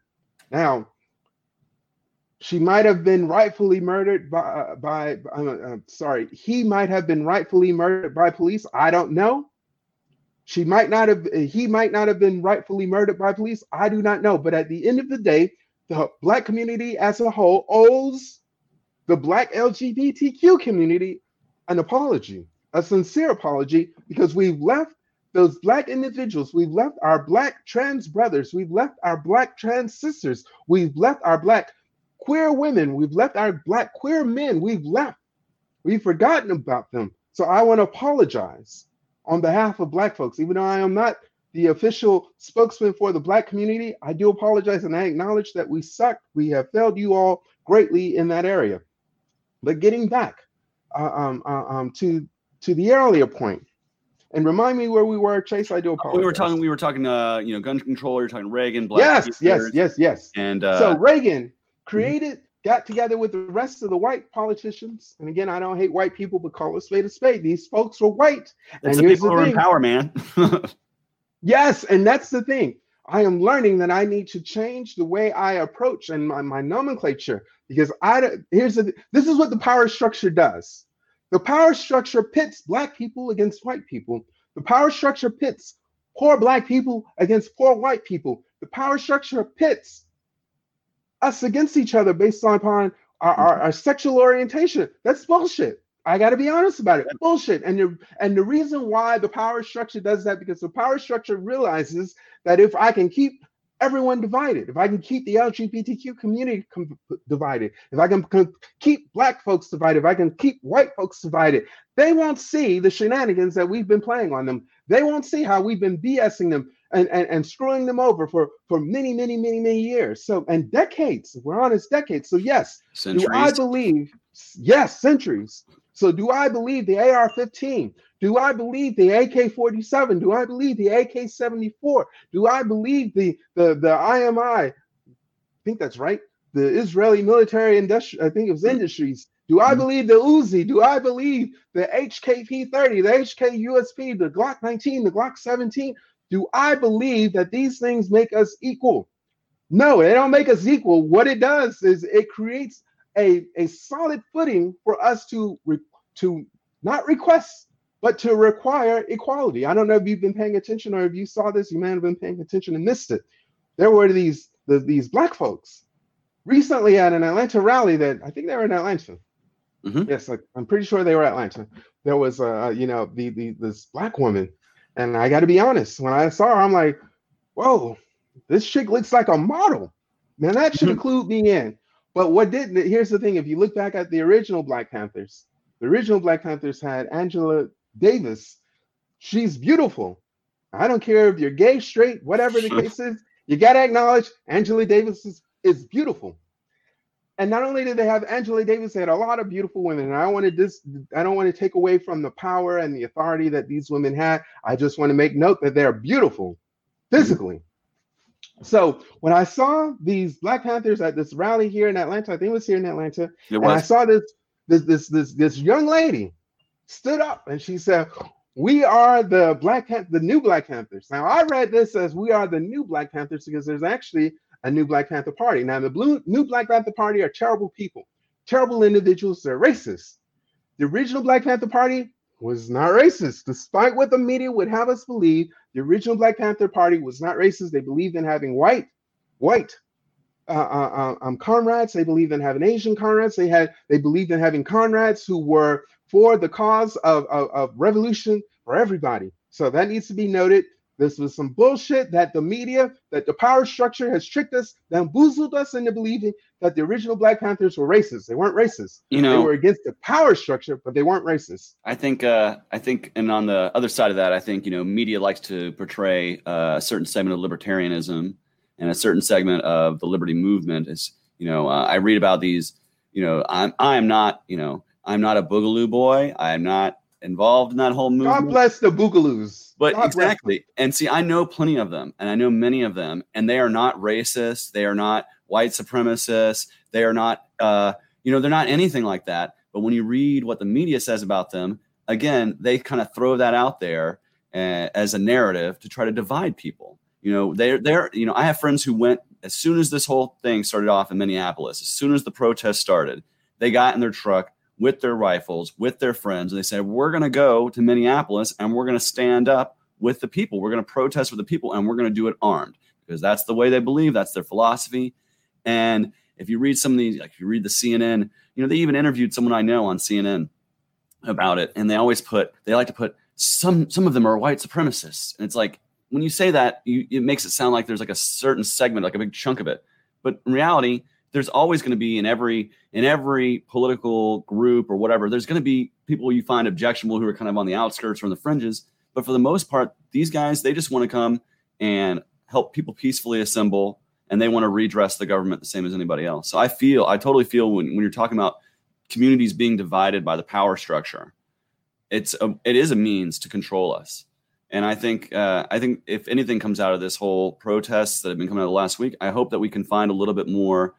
Now, she might have been rightfully murdered by, by I'm, I'm sorry, he might have been rightfully murdered by police. I don't know. She might not have, he might not have been rightfully murdered by police. I do not know. But at the end of the day, the Black community as a whole owes the Black L G B T Q community an apology. A sincere apology, because we've left those Black individuals, we've left our Black trans brothers, we've left our Black trans sisters, we've left our Black queer women, we've left our Black queer men, we've left, we've forgotten about them. So I want to apologize on behalf of Black folks. Even though I am not the official spokesman for the Black community, I do apologize and I acknowledge that we sucked, we have failed you all greatly in that area. But getting back uh, um, uh, um, to To the earlier point, and remind me where we were, Chase. I do apologize. We were talking. We were talking. Uh, you know, gun control. You're talking Reagan. Black yes, yes, yes, yes. And uh, so Reagan created got together with the rest of the white politicians. And again, I don't hate white people, but call a spade a spade. These folks were white. That's the people who are in power, man. Yes, and that's the thing. I am learning that I need to change the way I approach and my, my nomenclature, because I here's the, this is what the power structure does. The power structure pits black people against white people. The power structure pits poor black people against poor white people. The power structure pits us against each other based upon our, our, our sexual orientation. That's bullshit. I got to be honest about it. Bullshit. And the, and the reason why the power structure does that, because the power structure realizes that if I can keep everyone divided, if I can keep the L G B T Q community com- divided, if I can com- keep black folks divided, if I can keep white folks divided, they won't see the shenanigans that we've been playing on them. They won't see how we've been BSing them and, and, and screwing them over for, for many, many, many, many years. So, and decades, if we're honest, decades. So yes, centuries. do I believe, yes, centuries. So do I believe the A R fifteen? Do I believe the A K forty-seven? Do I believe the A K seventy-four? Do I believe the the the I M I? I think that's right. The Israeli military industry. I think it was Industries. Do I believe the Uzi? Do I believe the H K P thirty, the H K U S P, the Glock nineteen, the Glock seventeen? Do I believe that these things make us equal? No, they don't make us equal. What it does is it creates A, a solid footing for us to re, to not request, but to require equality. I don't know if you've been paying attention or if you saw this, you may have been paying attention and missed it. There were these the, these black folks recently at an Atlanta rally that I think they were in Atlanta. Mm-hmm. Yes, like, I'm pretty sure they were Atlanta. There was uh you know the, the this black woman, and I got to be honest, when I saw her, I'm like, whoa, this chick looks like a model. Man, that should include me in. But what didn't, here's the thing, if you look back at the original Black Panthers, the original Black Panthers had Angela Davis. She's beautiful. I don't care if you're gay, straight, whatever the case is, you got to acknowledge Angela Davis is, is beautiful. And not only did they have Angela Davis, they had a lot of beautiful women. And I want to dis, I don't want to take away from the power and the authority that these women had. I just want to make note that they're beautiful physically. So when I saw these Black Panthers at this rally here in Atlanta, I think it was here in Atlanta, and I saw this, this this this this young lady stood up and she said, "We are the Black Pan- the new Black Panthers." Now I read this as "We are the new Black Panthers" because there's actually a new Black Panther Party. Now the blue, new Black Panther Party are terrible people, terrible individuals. They're racist. The original Black Panther Party was not racist, despite what the media would have us believe. The original Black Panther Party was not racist. They believed in having white, white uh, uh, um, comrades. They believed in having Asian comrades. They had, they believed in having comrades who were for the cause of, of, of revolution for everybody. So that needs to be noted. This was some bullshit that the media, that the power structure has tricked us, bamboozled us into believing that the original Black Panthers were racist. They weren't racist. You know, they were against the power structure, but they weren't racist. I think, uh, I think, and on the other side of that, I think, you know, media likes to portray uh, a certain segment of libertarianism and a certain segment of the liberty movement. As you know, uh, I read about these. You know, I'm, I'm not, you know, I'm not a Boogaloo boy. I'm not involved in that whole movement. God bless the Boogaloos. But God exactly. And see, I know plenty of them, and I know many of them, and they are not racist. They are not white supremacists. They are not, uh, you know, they're not anything like that. But when you read what the media says about them, again, they kind of throw that out there uh, as a narrative to try to divide people. You know, they're, they're, you know, I have friends who went as soon as this whole thing started off in Minneapolis, as soon as the protest started, they got in their truck with their rifles, with their friends. And they said, we're going to go to Minneapolis and we're going to stand up with the people. We're going to protest with the people and we're going to do it armed, because that's the way they believe. That's their philosophy. And if you read some of these, like if you read the C N N, you know, they even interviewed someone I know on C N N about it. And they always put, they like to put some, some of them are white supremacists. And it's like, when you say that, you, it makes it sound like there's like a certain segment, like a big chunk of it. But in reality, there's always going to be in every in every political group or whatever, there's going to be people you find objectionable who are kind of on the outskirts or on the fringes. But for the most part, these guys, they just want to come and help people peacefully assemble, and they want to redress the government the same as anybody else. So I feel, I totally feel when, when you're talking about communities being divided by the power structure, it's a, it is a means to control us. And I think uh, I think if anything comes out of this whole protests that have been coming out of the last week, I hope that we can find a little bit more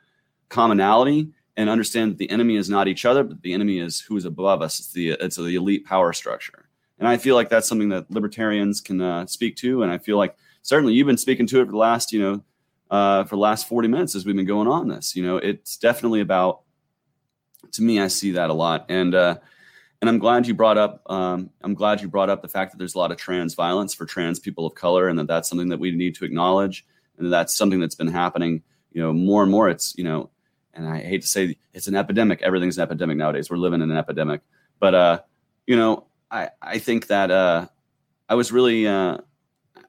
commonality and understand that the enemy is not each other, but the enemy is who is above us. It's the it's the elite power structure. And I feel like that's something that libertarians can uh, speak to. And I feel like certainly you've been speaking to it for the last, you know, uh, for the last forty minutes as we've been going on this. You know, it's definitely about, to me, I see that a lot. And uh, and I'm glad you brought up um, I'm glad you brought up the fact that there's a lot of trans violence for trans people of color, and that that's something that we need to acknowledge. And that's something that's been happening, you know, more and more. It's, you know, and I hate to say it's an epidemic. Everything's an epidemic nowadays. We're living in an epidemic. But, uh, you know, I, I think that uh, I was really uh,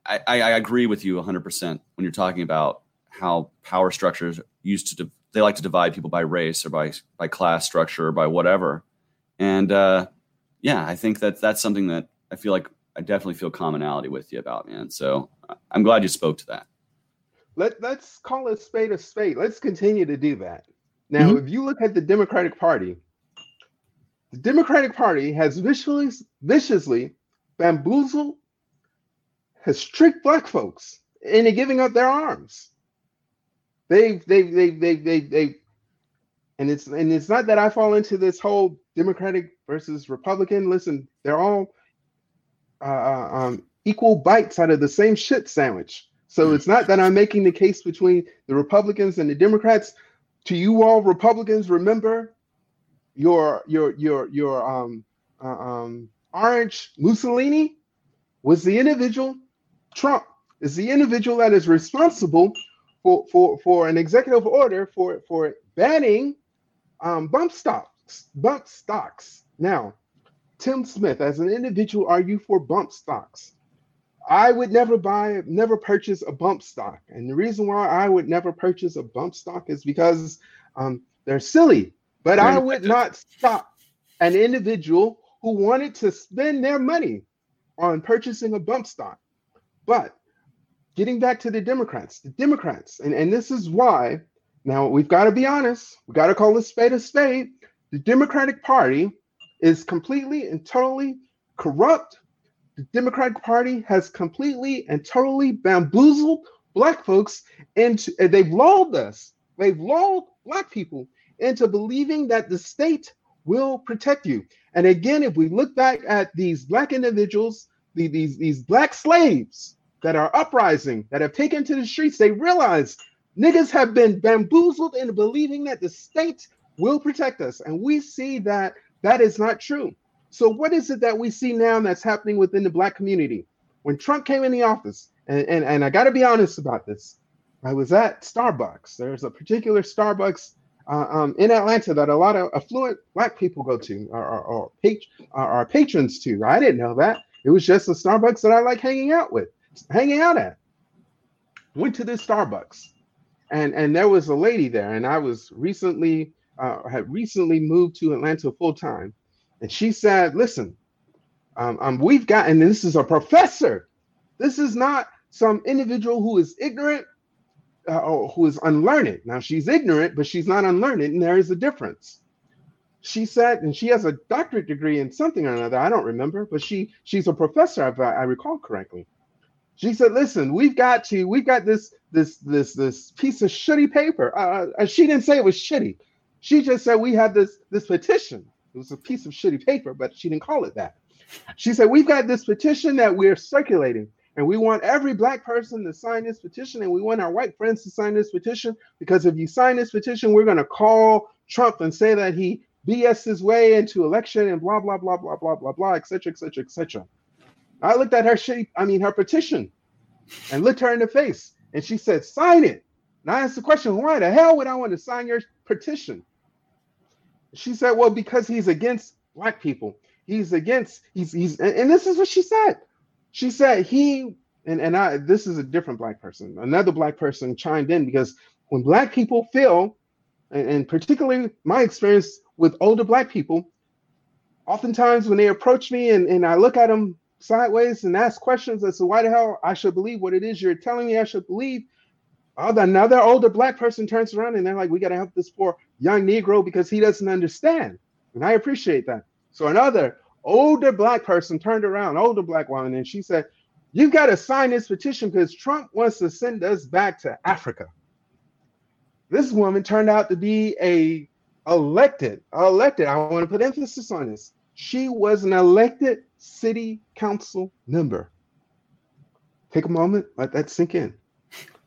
I, I agree with you one hundred percent when you're talking about how power structures used to, di- they like to divide people by race or by by class structure or by whatever. And uh, yeah, I think that that's something that I feel like I definitely feel commonality with you about, man. So I'm glad you spoke to that. Let, let's call a spade a spade. Let's continue to do that. Now, mm-hmm. if you look at the Democratic Party, the Democratic Party has viciously, viciously bamboozled, has tricked black folks into giving up their arms. They've, they've, they've, they've, they've, they've, and it's, and it's not that I fall into this whole Democratic versus Republican. Listen, they're all uh, um, equal bites out of the same shit sandwich. So it's not that I'm making the case between the Republicans and the Democrats. To you all Republicans, remember your your your your um, uh, um, orange Mussolini was the individual. Trump is the individual that is responsible for for, for an executive order for for banning um, bump stocks. Bump stocks. Now, Tim Smith, as an individual, are you for bump stocks? I would never buy, never purchase a bump stock. And the reason why I would never purchase a bump stock is because um, they're silly. But I would not stop an individual who wanted to spend their money on purchasing a bump stock. But getting back to the Democrats, the Democrats, and, and this is why, now we've got to be honest, we've got to call a spade a spade. The Democratic Party is completely and totally corrupt. The Democratic Party has completely and totally bamboozled black folks into, and they've lulled us, they've lulled black people into believing that the state will protect you. And again, if we look back at these black individuals, the, these, these black slaves that are uprising, that have taken to the streets, they realize niggas have been bamboozled into believing that the state will protect us. And we see that that is not true. So what is it that we see now that's happening within the black community? When Trump came in the office, and, and, and I got to be honest about this, I was at Starbucks. There's a particular Starbucks uh, um, in Atlanta that a lot of affluent black people go to, or, or, or, pat- or, or patrons to. I didn't know that. It was just a Starbucks that I like hanging out with, hanging out at. Went to this Starbucks, and, and there was a lady there, and I was recently, uh, had recently moved to Atlanta full time. And she said, listen, um, um, we've got, and this is a professor. This is not some individual who is ignorant uh, or who is unlearned. Now, she's ignorant, but she's not unlearned, and there is a difference. She said, and she has a doctorate degree in something or another. I don't remember, but she she's a professor, if I, I recall correctly. She said, listen, we've got to, we've got this, this, this, this piece of shitty paper. Uh, she didn't say it was shitty. She just said we have this, this petition. It was a piece of shitty paper, but she didn't call it that. She said, we've got this petition that we're circulating, and we want every black person to sign this petition, and we want our white friends to sign this petition, because if you sign this petition, we're going to call Trump and say that he B S his way into election and blah, blah, blah, blah, blah, blah, blah, et cetera, et cetera, et cetera. I looked at her shitty, I mean, her petition and looked her in the face, and she said, sign it. And I asked the question, why the hell would I want to sign your petition? She said, well, because he's against black people. He's against, he's, he's, and, and this is what she said. She said he, and, and I, this is a different black person. Another black person chimed in, because when black people feel, and, and particularly my experience with older black people, oftentimes when they approach me and, and I look at them sideways and ask questions as to why the hell I should believe what it is you're telling me I should believe, another older black person turns around and they're like, we got to help this poor young Negro because he doesn't understand. And I appreciate that. So another older black person turned around, older black woman, and she said, you've got to sign this petition because Trump wants to send us back to Africa. This woman turned out to be a elected, elected. I want to put emphasis on this. She was an elected city council member. Take a moment, let that sink in.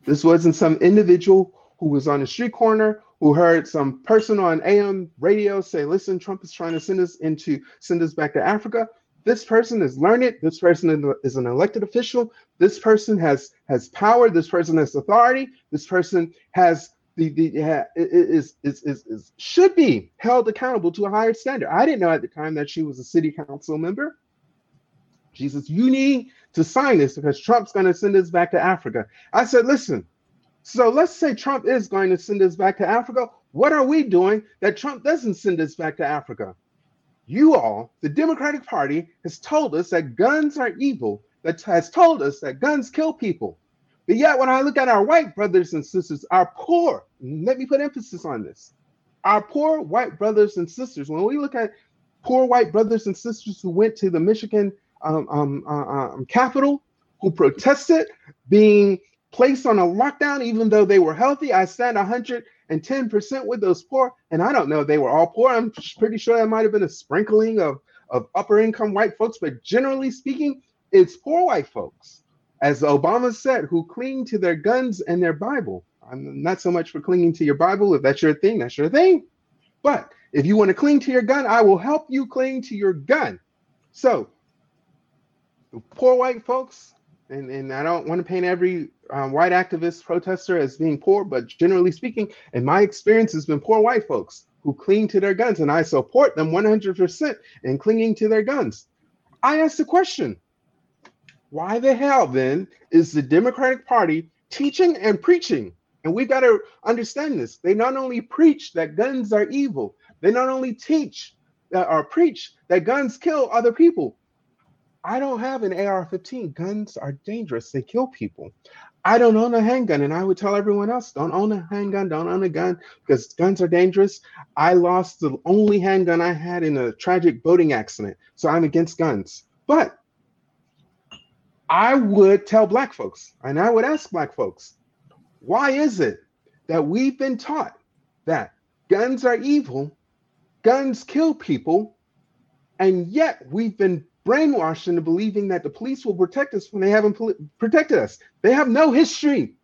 This wasn't some individual who was on a street corner who heard some person on A M radio say, listen, Trump is trying to send us into, send us back to Africa. This person is learned. This person is an elected official. This person has has power. This person has authority. This person has the the ha, is, is is is should be held accountable to a higher standard. I didn't know at the time that she was a city council member. She says, you need to sign this because Trump's going to send us back to Africa. I said, listen. So let's say Trump is going to send us back to Africa. What are we doing that Trump doesn't send us back to Africa? You all, the Democratic Party, has told us that guns are evil, that has told us that guns kill people. But yet when I look at our white brothers and sisters, our poor, let me put emphasis on this, our poor white brothers and sisters, when we look at poor white brothers and sisters who went to the Michigan um, um, uh, um, Capitol, who protested being placed on a lockdown even though they were healthy, I stand one hundred percent and ten percent with those poor, and I don't know, they were all poor. I'm pretty sure that might have been a sprinkling of, of upper income white folks, but generally speaking, it's poor white folks, as Obama said, who cling to their guns and their Bible. I'm not so much for clinging to your Bible. If that's your thing, that's your thing. But if you want to cling to your gun, I will help you cling to your gun. So the poor white folks, And, and I don't want to paint every um, white activist protester as being poor, but generally speaking, in my experience, it's been poor white folks who cling to their guns, and I support them one hundred percent in clinging to their guns. I asked the question, why the hell then is the Democratic Party teaching and preaching? And we've got to understand this. They not only preach that guns are evil, they not only teach uh, or preach that guns kill other people. I don't have an A R fifteen. Guns are dangerous. They kill people. I don't own a handgun, and I would tell everyone else, don't own a handgun, don't own a gun, because guns are dangerous. I lost the only handgun I had in a tragic boating accident, so I'm against guns. But I would tell Black folks, and I would ask Black folks, why is it that we've been taught that guns are evil, guns kill people, and yet we've been brainwashed into believing that the police will protect us when they haven't pol- protected us. They have no history,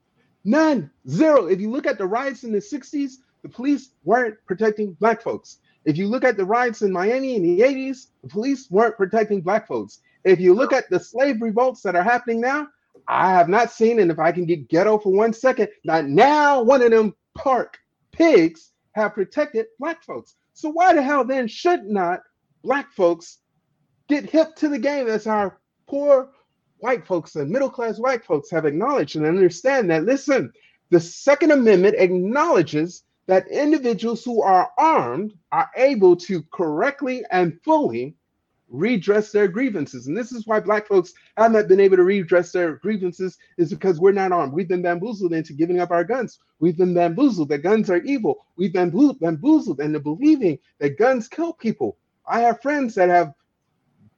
none, zero. If you look at the riots in the sixties, the police weren't protecting Black folks. If you look at the riots in Miami in the eighties, the police weren't protecting Black folks. If you look at the slave revolts that are happening now, I have not seen, and if I can get ghetto for one second, not now one of them park pigs have protected Black folks. So why the hell then should not Black folks get hip to the game, as our poor white folks and middle-class white folks have acknowledged and understand that, listen, the Second Amendment acknowledges that individuals who are armed are able to correctly and fully redress their grievances. And this is why Black folks have not been able to redress their grievances, is because we're not armed. We've been bamboozled into giving up our guns. We've been bamboozled that guns are evil. We've been bamboozled into believing that guns kill people. I have friends that have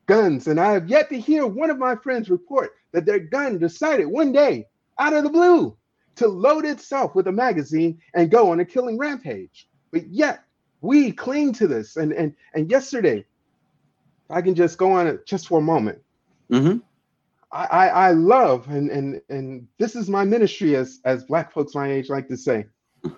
guns, and I have yet to hear one of my friends report that their gun decided one day, out of the blue, to load itself with a magazine and go on a killing rampage. But yet, we cling to this. And and and yesterday, I can just go on it just for a moment. Mm-hmm. I, I I love, and and and this is my ministry, as as Black folks my age like to say.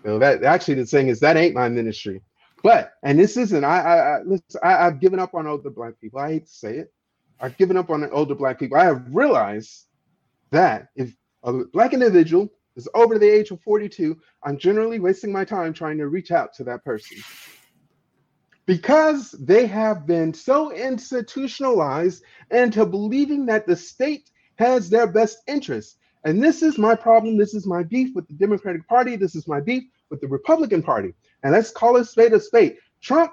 So that actually the thing is that ain't my ministry. But, and this isn't, I, I, I, listen, I, I've given up on older Black people. I hate to say it. I've given up on older Black people. I have realized that if a Black individual is over the age of forty-two, I'm generally wasting my time trying to reach out to that person, because they have been so institutionalized into believing that the state has their best interests. And this is my problem. This is my beef with the Democratic Party. This is my beef with the Republican Party. And let's call it spade a spade. Trump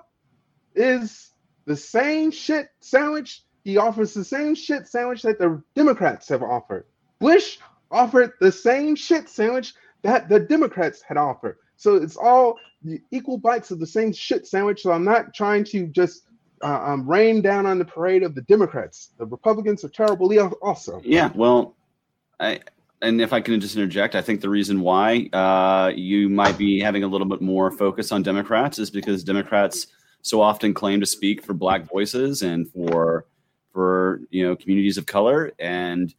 is the same shit sandwich. He offers the same shit sandwich that the Democrats have offered. Bush offered the same shit sandwich that the Democrats had offered. So it's all the equal bites of the same shit sandwich. So I'm not trying to just uh, um, rain down on the parade of the Democrats. The Republicans are terrible also. Yeah, well, I... and if I can just interject, I think the reason why uh, you might be having a little bit more focus on Democrats is because Democrats so often claim to speak for Black voices and for for you know communities of color, and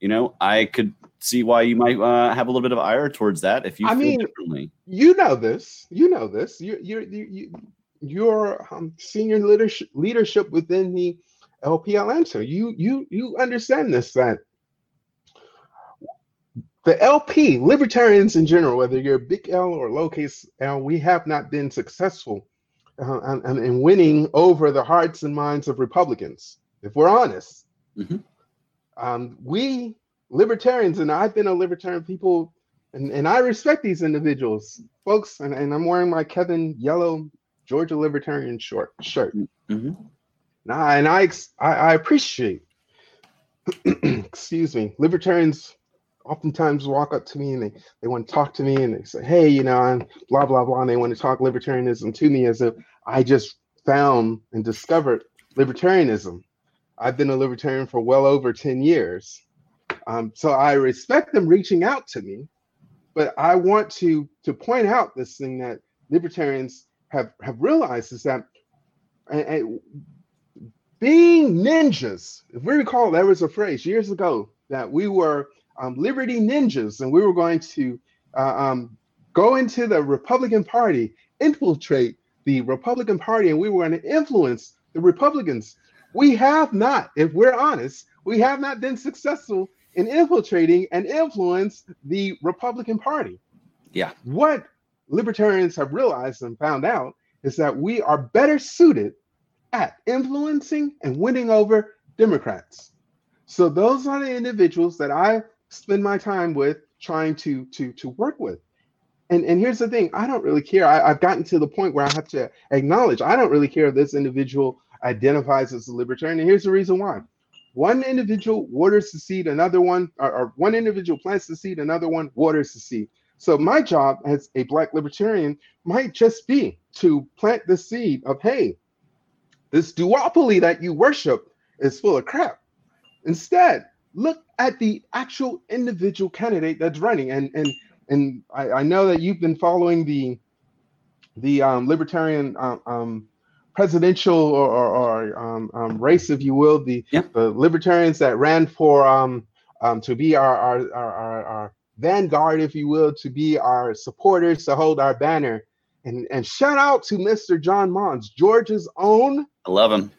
you know I could see why you might uh, have a little bit of ire towards that if you I feel mean, differently. You know this. You know this. You you you. you your um, senior leadership leadership within the L P L M. So you you you understand this, that the L P, libertarians in general, whether you're big L or lowercase L, we have not been successful uh, and, and in winning over the hearts and minds of Republicans, if we're honest. Mm-hmm. Um, we libertarians, and I've been a libertarian, people, and, and I respect these individuals, folks, and, and I'm wearing my Kevin Yellow Georgia Libertarian short shirt. Mm-hmm. And, I, and I, I, I appreciate, excuse me, libertarians oftentimes walk up to me and they, they want to talk to me and they say, hey, you know, I'm blah, blah, blah. And they want to talk libertarianism to me as if I just found and discovered libertarianism. I've been a libertarian for well over ten years. Um, so I respect them reaching out to me, but I want to, to point out this thing that libertarians have have realized is that uh, being ninjas, if we recall, there was a phrase years ago that we were um, liberty ninjas, and we were going to uh, um, go into the Republican Party, infiltrate the Republican Party, and we were going to influence the Republicans. We have not, if we're honest, we have not been successful in infiltrating and influence the Republican Party. Yeah. What libertarians have realized and found out is that we are better suited at influencing and winning over Democrats. So those are the individuals that I spend my time with trying to to to work with. And and here's the thing, I don't really care. I, I've gotten to the point where I have to acknowledge I don't really care if this individual identifies as a libertarian. And here's the reason why. One individual waters the seed, another one, or, or one individual plants the seed, another one waters the seed. So my job as a Black libertarian might just be to plant the seed of, hey, this duopoly that you worship is full of crap. Instead, look at the actual individual candidate that's running. And and and I, I know that you've been following the the um, libertarian um, um, presidential or, or, or um, um, race, if you will, the, yep. the libertarians that ran for um, um, to be our our our, our, our vanguard, if you will, to be our supporters, to hold our banner. And and shout out to Mister John Monds, Georgia's own. I love him.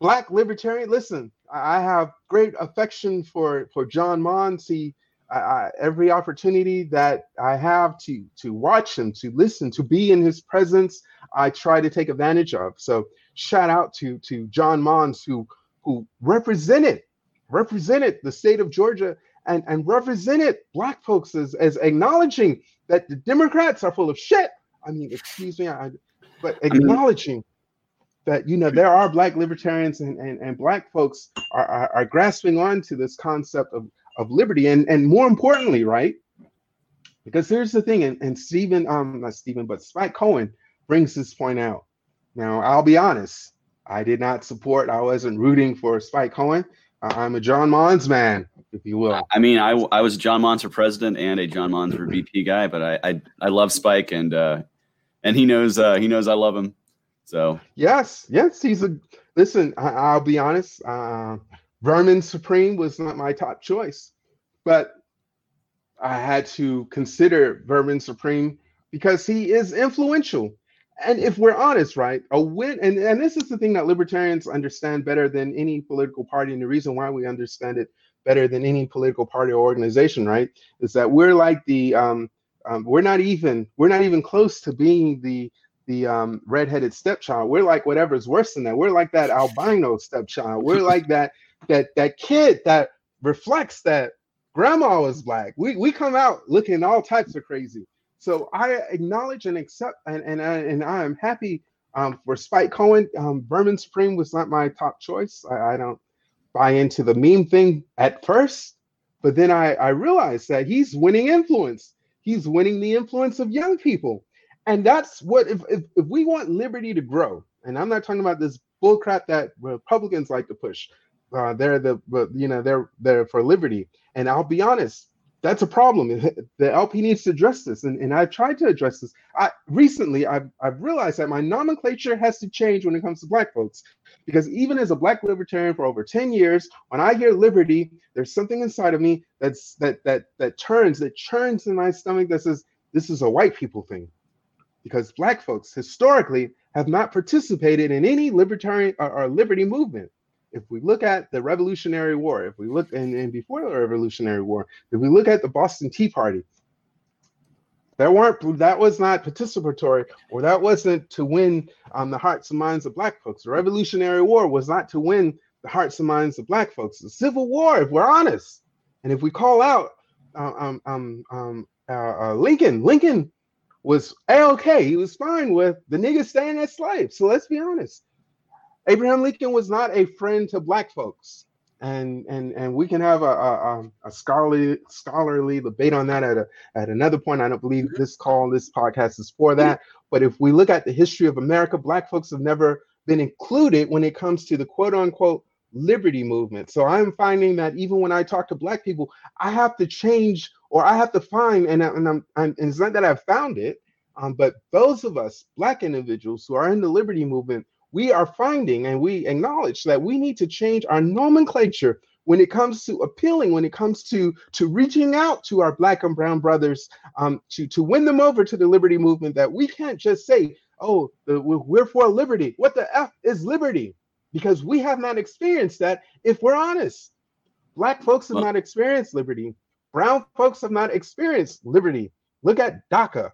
Black libertarian. Listen, I have great affection for, for John Monds. He, I, I, every opportunity that I have to, to watch him, to listen, to be in his presence, I try to take advantage of. So shout out to, to John Monds, who who represented represented the state of Georgia And, and represented Black folks as, as acknowledging that the Democrats are full of shit. I mean, excuse me, I, but acknowledging I mean, that, you know, there are Black libertarians and, and, and Black folks are, are, are grasping on to this concept of, of liberty. And, and more importantly, right, because here's the thing, and, and Stephen, um, not Stephen, but Spike Cohen brings this point out. Now, I'll be honest, I did not support, I wasn't rooting for Spike Cohen. I'm a John Monds man, if you will. I mean, I, I was a John Monds for president and a John Monds for V P guy, but I I, I love Spike, and uh, and he knows uh, he knows I love him. So yes, yes, he's a listen. I, I'll be honest. Uh, Vermin Supreme was not my top choice, but I had to consider Vermin Supreme because he is influential. And if we're honest, right, a win, and, and this is the thing that libertarians understand better than any political party, and the reason why we understand it better than any political party or organization, right, is that we're like the, um, um, we're not even, we're not even close to being the the um, redheaded stepchild. We're like whatever's worse than that. We're like that albino stepchild. We're like that that that kid that reflects that grandma was Black. We we come out looking all types of crazy. So I acknowledge and accept, and and I, and I am happy um, for Spike Cohen. Um, Vermin Supreme was not my top choice. I, I don't buy into the meme thing at first, but then I, I realized that he's winning influence. He's winning the influence of young people. And that's what, if, if, if we want liberty to grow, and I'm not talking about this bullcrap that Republicans like to push. Uh, they're the, you know, they're, they're for liberty. And I'll be honest, That's a problem. The L P needs to address this, and, and I tried to address this. I recently I've, I've realized that my nomenclature has to change when it comes to Black folks, because even as a Black libertarian for over ten years, when I hear liberty, there's something inside of me that's that that that turns that churns in my stomach that says this is a white people thing, because Black folks historically have not participated in any libertarian or, or liberty movement. If we look at the Revolutionary War, if we look and, and before the Revolutionary War, if we look at the Boston Tea Party, there weren't that was not participatory, or that wasn't to win um, the hearts and minds of Black folks. The Revolutionary War was not to win the hearts and minds of Black folks. The Civil War, if we're honest, and if we call out um, um, um, uh, uh, Lincoln, Lincoln was A-OK. He was fine with the niggas staying as slaves. So let's be honest. Abraham Lincoln was not a friend to Black folks, and and and we can have a a, a scholarly scholarly debate on that at a, at another point. I don't believe this call, this podcast is for that. But if we look at the history of America, Black folks have never been included when it comes to the quote unquote liberty movement. So I'm finding that even when I talk to Black people, I have to change, or I have to find, and I, and I'm, I'm and it's not that I've found it, um, but those of us Black individuals who are in the liberty movement, we are finding and we acknowledge that we need to change our nomenclature when it comes to appealing, when it comes to, to reaching out to our Black and brown brothers, um, to, to win them over to the liberty movement, that we can't just say, oh, the, we're for liberty. What the F is liberty? Because we have not experienced that, if we're honest. Black folks have not experienced liberty. Brown folks have not experienced liberty. Look at DACA.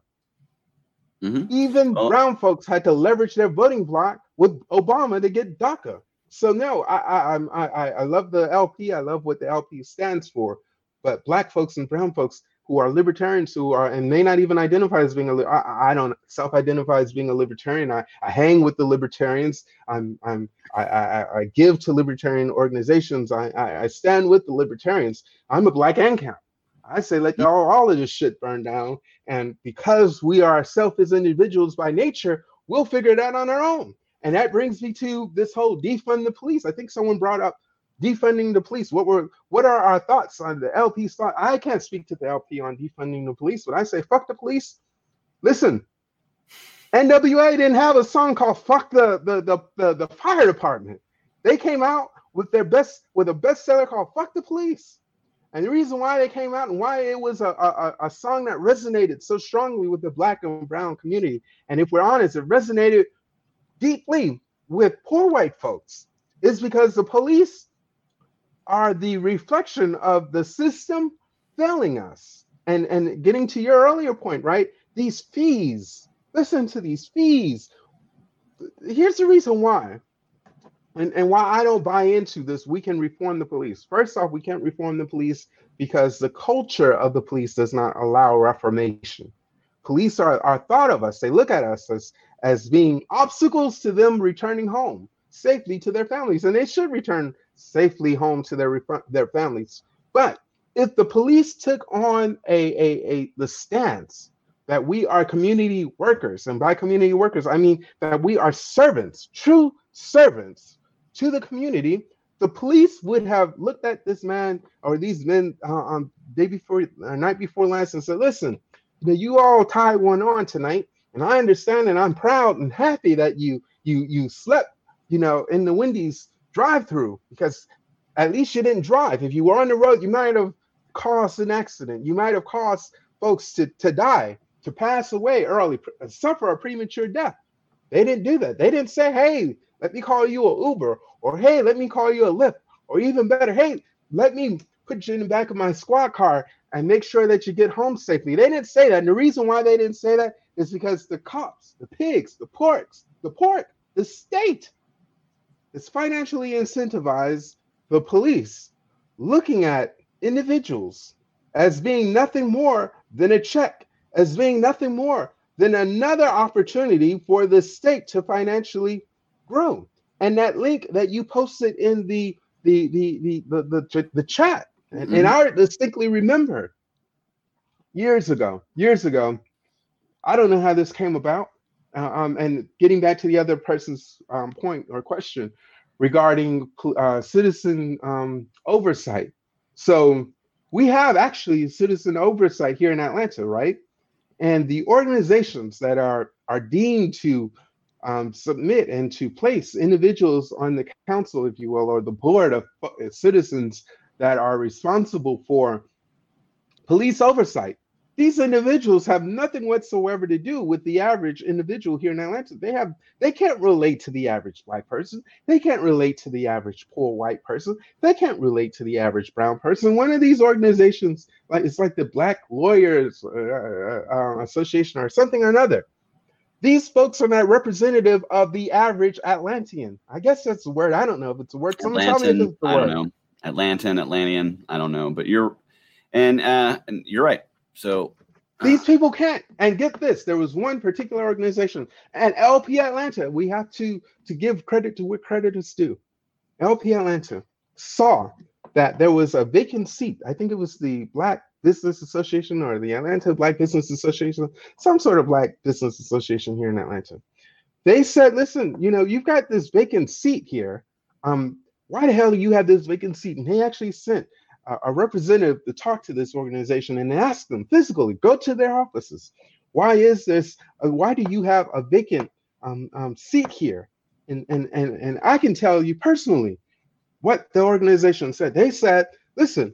Mm-hmm. Even oh. brown folks had to leverage their voting block with Obama to get DACA. So no, I, I I I love the L P. I love what the L P stands for. But Black folks and brown folks who are libertarians, who are and may not even identify as being a I, I don't self-identify as being a libertarian. I, I hang with the libertarians. I'm I'm I I, I give to libertarian organizations. I, I I stand with the libertarians. I'm a Black ANCAP. I say let all, all of this shit burn down. And because we are self as individuals by nature, we'll figure it out on our own. And that brings me to this whole defund the police. I think someone brought up defunding the police. What were what are our thoughts on the L P's thought? I can't speak to the L P on defunding the police, but I say fuck the police. Listen, N W A didn't have a song called Fuck the the the, the, the Fire Department. They came out with their best with a bestseller called Fuck the Police. And the reason why they came out and why it was a, a, a song that resonated so strongly with the Black and brown community, and if we're honest, it resonated deeply with poor white folks, is because the police are the reflection of the system failing us. And, and getting to your earlier point, right? These fees, listen to these fees. Here's the reason why. And, and why I don't buy into this, we can reform the police. First off, we can't reform the police because the culture of the police does not allow reformation. Police are, are thought of us. They look at us as, as being obstacles to them returning home safely to their families. And they should return safely home to their, their families. But if the police took on a, a, a the stance that we are community workers, and by community workers, I mean that we are servants, true servants, to the community, the police would have looked at this man or these men uh, on day before, uh, night before last, and said, "Listen, you know, you all tied one on tonight, and I understand, and I'm proud and happy that you you you slept, you know, in the Wendy's drive-through, because at least you didn't drive. If you were on the road, you might have caused an accident. You might have caused folks to to die, to pass away early, suffer a premature death. They didn't do that. They didn't say, hey." Let me call you an Uber, or hey, let me call you a Lyft, or even better, hey, let me put you in the back of my squad car and make sure that you get home safely. They didn't say that. And the reason why they didn't say that is because the cops, the pigs, the porks, the pork, the state is financially incentivized the police looking at individuals as being nothing more than a check, as being nothing more than another opportunity for the state to financially grow. And that link that you posted in the the the the the, the, the chat, and, mm-hmm. and I distinctly remember years ago, years ago, I don't know how this came about. Uh, um, and getting back to the other person's um, point or question regarding uh, citizen um, oversight. So we have actually citizen oversight here in Atlanta, right? And the organizations that are, are deemed to um, submit and to place individuals on the council, if you will, or the board of citizens that are responsible for police oversight. These individuals have nothing whatsoever to do with the average individual here in Atlanta. They have, they can't relate to the average Black person. They can't relate to the average poor white person. They can't relate to the average brown person. One of these organizations, like it's like the Black Lawyers uh, uh, Association or something or another. These folks are not representative of the average Atlantean. I guess that's the word. I don't know if it's a word. Someone tell me if it's the word. I don't know. Atlantan, Atlantean. I don't know. But you're, and, uh, and you're right. So these people can't. And get this, there was one particular organization, and L P Atlanta, we have to, to give credit to what credit is due. L P Atlanta saw that there was a vacant seat. I think it was the Black Business Association or the Atlanta Black Business Association, some sort of Black Business Association here in Atlanta. They said, listen, you know, you've got this vacant seat here. Um, why the hell do you have this vacant seat? And they actually sent a representative to talk to this organization and ask them physically, go to their offices. Why is this? Why do you have a vacant um, um, seat here? And, and, and, and I can tell you personally what the organization said. They said, listen,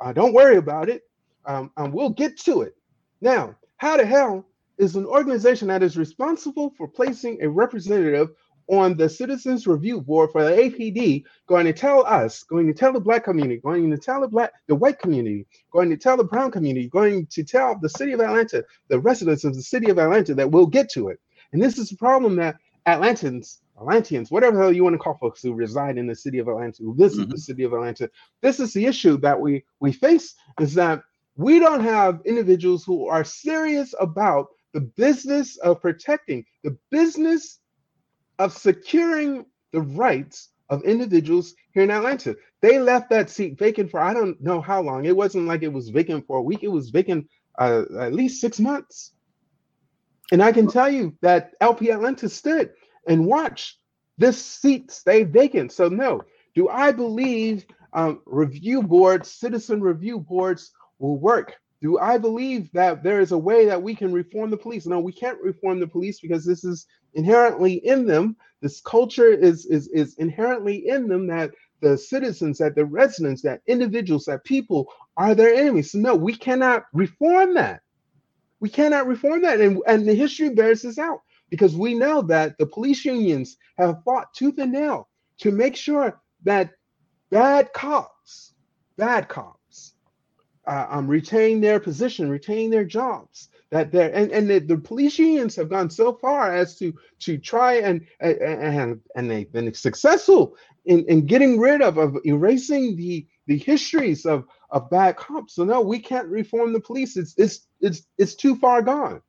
uh, don't worry about it. Um, and we'll get to it. Now, how the hell is an organization that is responsible for placing a representative on the Citizens Review Board for the A P D going to tell us, going to tell the Black community, going to tell the Black, the white community, going to tell the brown community, going to tell the city of Atlanta, the residents of the city of Atlanta, that we'll get to it. And this is a problem that Atlantans, Atlanteans, whatever the hell you want to call folks who reside in the city of Atlanta, who visit mm-hmm. the city of Atlanta, this is the issue that we, we face, is that we don't have individuals who are serious about the business of protecting, the business of securing the rights of individuals here in Atlanta. They left that seat vacant for I don't know how long. It wasn't like it was vacant for a week. It was vacant uh, at least six months. And I can tell you that L P Atlanta stood and watched this seat stay vacant. So no, do I believe um, review boards, citizen review boards will work? Do I believe that there is a way that we can reform the police? No, we can't reform the police because this is inherently in them. This culture is, is, is inherently in them, that the citizens, that the residents, that individuals, that people are their enemies. So no, we cannot reform that. We cannot reform that. And, and the history bears this out, because we know that the police unions have fought tooth and nail to make sure that bad cops, bad cops, Uh, um, retain their position, retain their jobs. That they're, and, and the, the police unions have gone so far as to to try and and and they've been successful in, in getting rid of of erasing the the histories of of bad cops. So no, we can't reform the police. It's it's it's it's too far gone.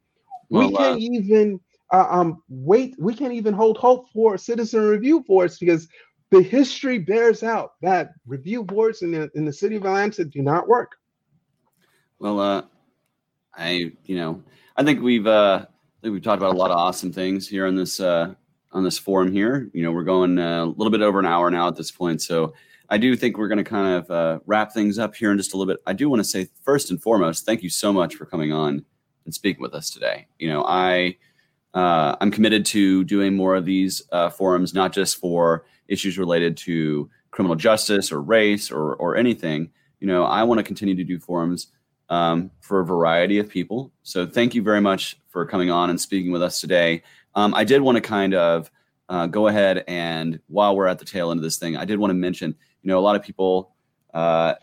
Well, we can't uh, even uh, um wait. We can't even hold hope for citizen review boards, because the history bears out that review boards in the in the city of Atlanta do not work. Well, uh, I, you know, I think we've, uh, I think we've talked about a lot of awesome things here on this, uh, on this forum here. You know, we're going a little bit over an hour now at this point. So I do think we're going to kind of uh, wrap things up here in just a little bit. I do want to say, first and foremost, thank you so much for coming on and speaking with us today. You know, I, uh, I'm committed to doing more of these uh, forums, not just for issues related to criminal justice or race or, or anything. You know, I want to continue to do forums Um, for a variety of people. So thank you very much for coming on and speaking with us today. Um, I did want to kind of uh, go ahead and, while we're at the tail end of this thing, I did want to mention, you know, a lot of people, uh,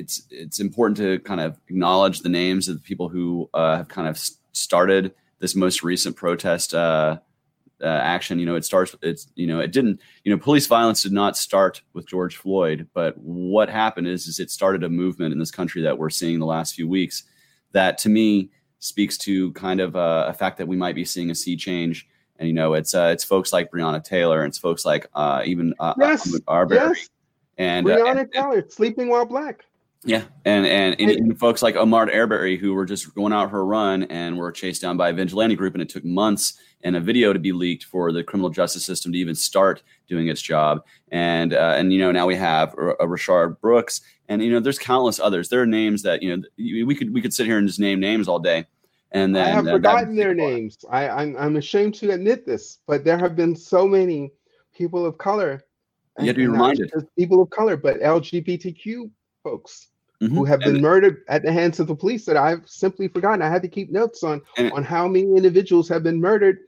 it's it's important to kind of acknowledge the names of the people who uh, have kind of started this most recent protest uh, uh, action. You know, it starts, it's, you know, it didn't, you know, police violence did not start with George Floyd, but what happened is, is it started a movement in this country that we're seeing the last few weeks that, to me, speaks to kind of uh, a fact that we might be seeing a sea change. And, you know, it's, uh, it's folks like Breonna Taylor, and it's folks like uh, even uh, yes, Ahmaud Arbery. Yes. And Breonna uh, and, Taylor, and, Sleeping While Black. Yeah. And and, and, and folks like Ahmaud Arbery, who were just going out her run and were chased down by a vigilante group. And it took months and a video to be leaked for the criminal justice system to even start doing its job. And, uh, and you know, now we have R- Rashard Brooks. And, you know, there's countless others. There are names that, you know, we could we could sit here and just name names all day. And then I have uh, forgotten their names. I, I'm, I'm ashamed to admit this, but there have been so many people of color. You have to be reminded. People of color, but L G B T Q folks. Mm-hmm. Who have been and, murdered at the hands of the police that I've simply forgotten. I had to keep notes on and, on how many individuals have been murdered.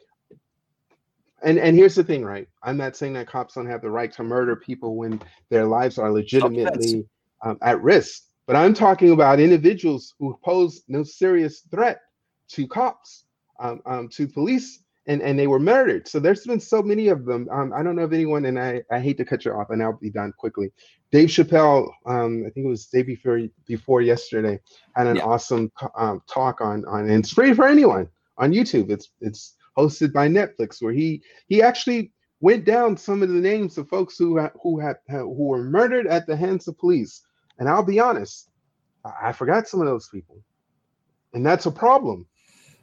And and here's the thing, right? I'm not saying that cops don't have the right to murder people when their lives are legitimately um, at risk. But I'm talking about individuals who pose no serious threat to cops, um, um, to police, and, and they were murdered. So there's been so many of them. Um, I don't know if anyone, and I, I hate to cut you off, and I'll be done quickly. Dave Chappelle, um, I think it was the day before, before yesterday, had an yeah. awesome um, talk on, on, and it's free for anyone on YouTube. It's it's hosted by Netflix, where he he actually went down some of the names of folks who who had who were murdered at the hands of police. And I'll be honest, I forgot some of those people, and that's a problem.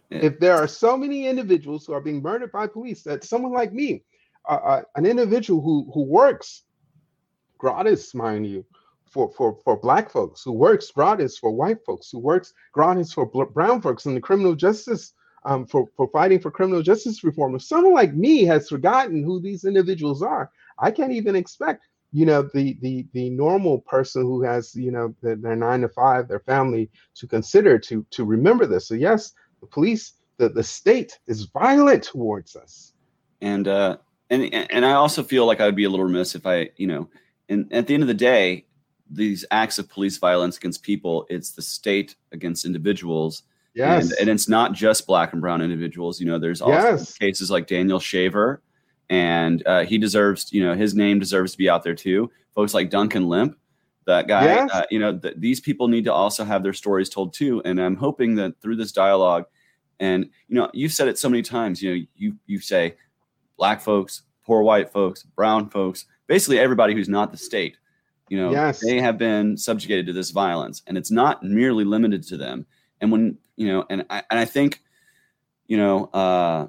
Yeah. If there are so many individuals who are being murdered by police, that someone like me, uh, uh, an individual who who works gratis, mind you, for, for, for black folks, who works gratis for white folks, who works gratis for bl- brown folks in the criminal justice, um, for, for fighting for criminal justice reform. If someone like me has forgotten who these individuals are, I can't even expect, you know, the the the normal person who has, you know, their, their nine to five, their family to consider to to remember this. So yes, the police, the, the state is violent towards us. And, uh, and, and I also feel like I would be a little remiss if I, you know, and at the end of the day, these acts of police violence against people, it's the state against individuals. Yes. And, and it's not just black and brown individuals. You know, there's also yes. cases like Daniel Shaver, and uh, he deserves, you know, his name deserves to be out there too. Folks like Duncan Limp, that guy, yes. uh, you know, th- these people need to also have their stories told too. And I'm hoping that through this dialogue, and, you know, you've said it so many times, you know, you, you say black folks, poor white folks, brown folks, basically everybody who's not the state, you know, yes. they have been subjugated to this violence, and it's not merely limited to them. And when, you know, and I, and I think, you know, uh,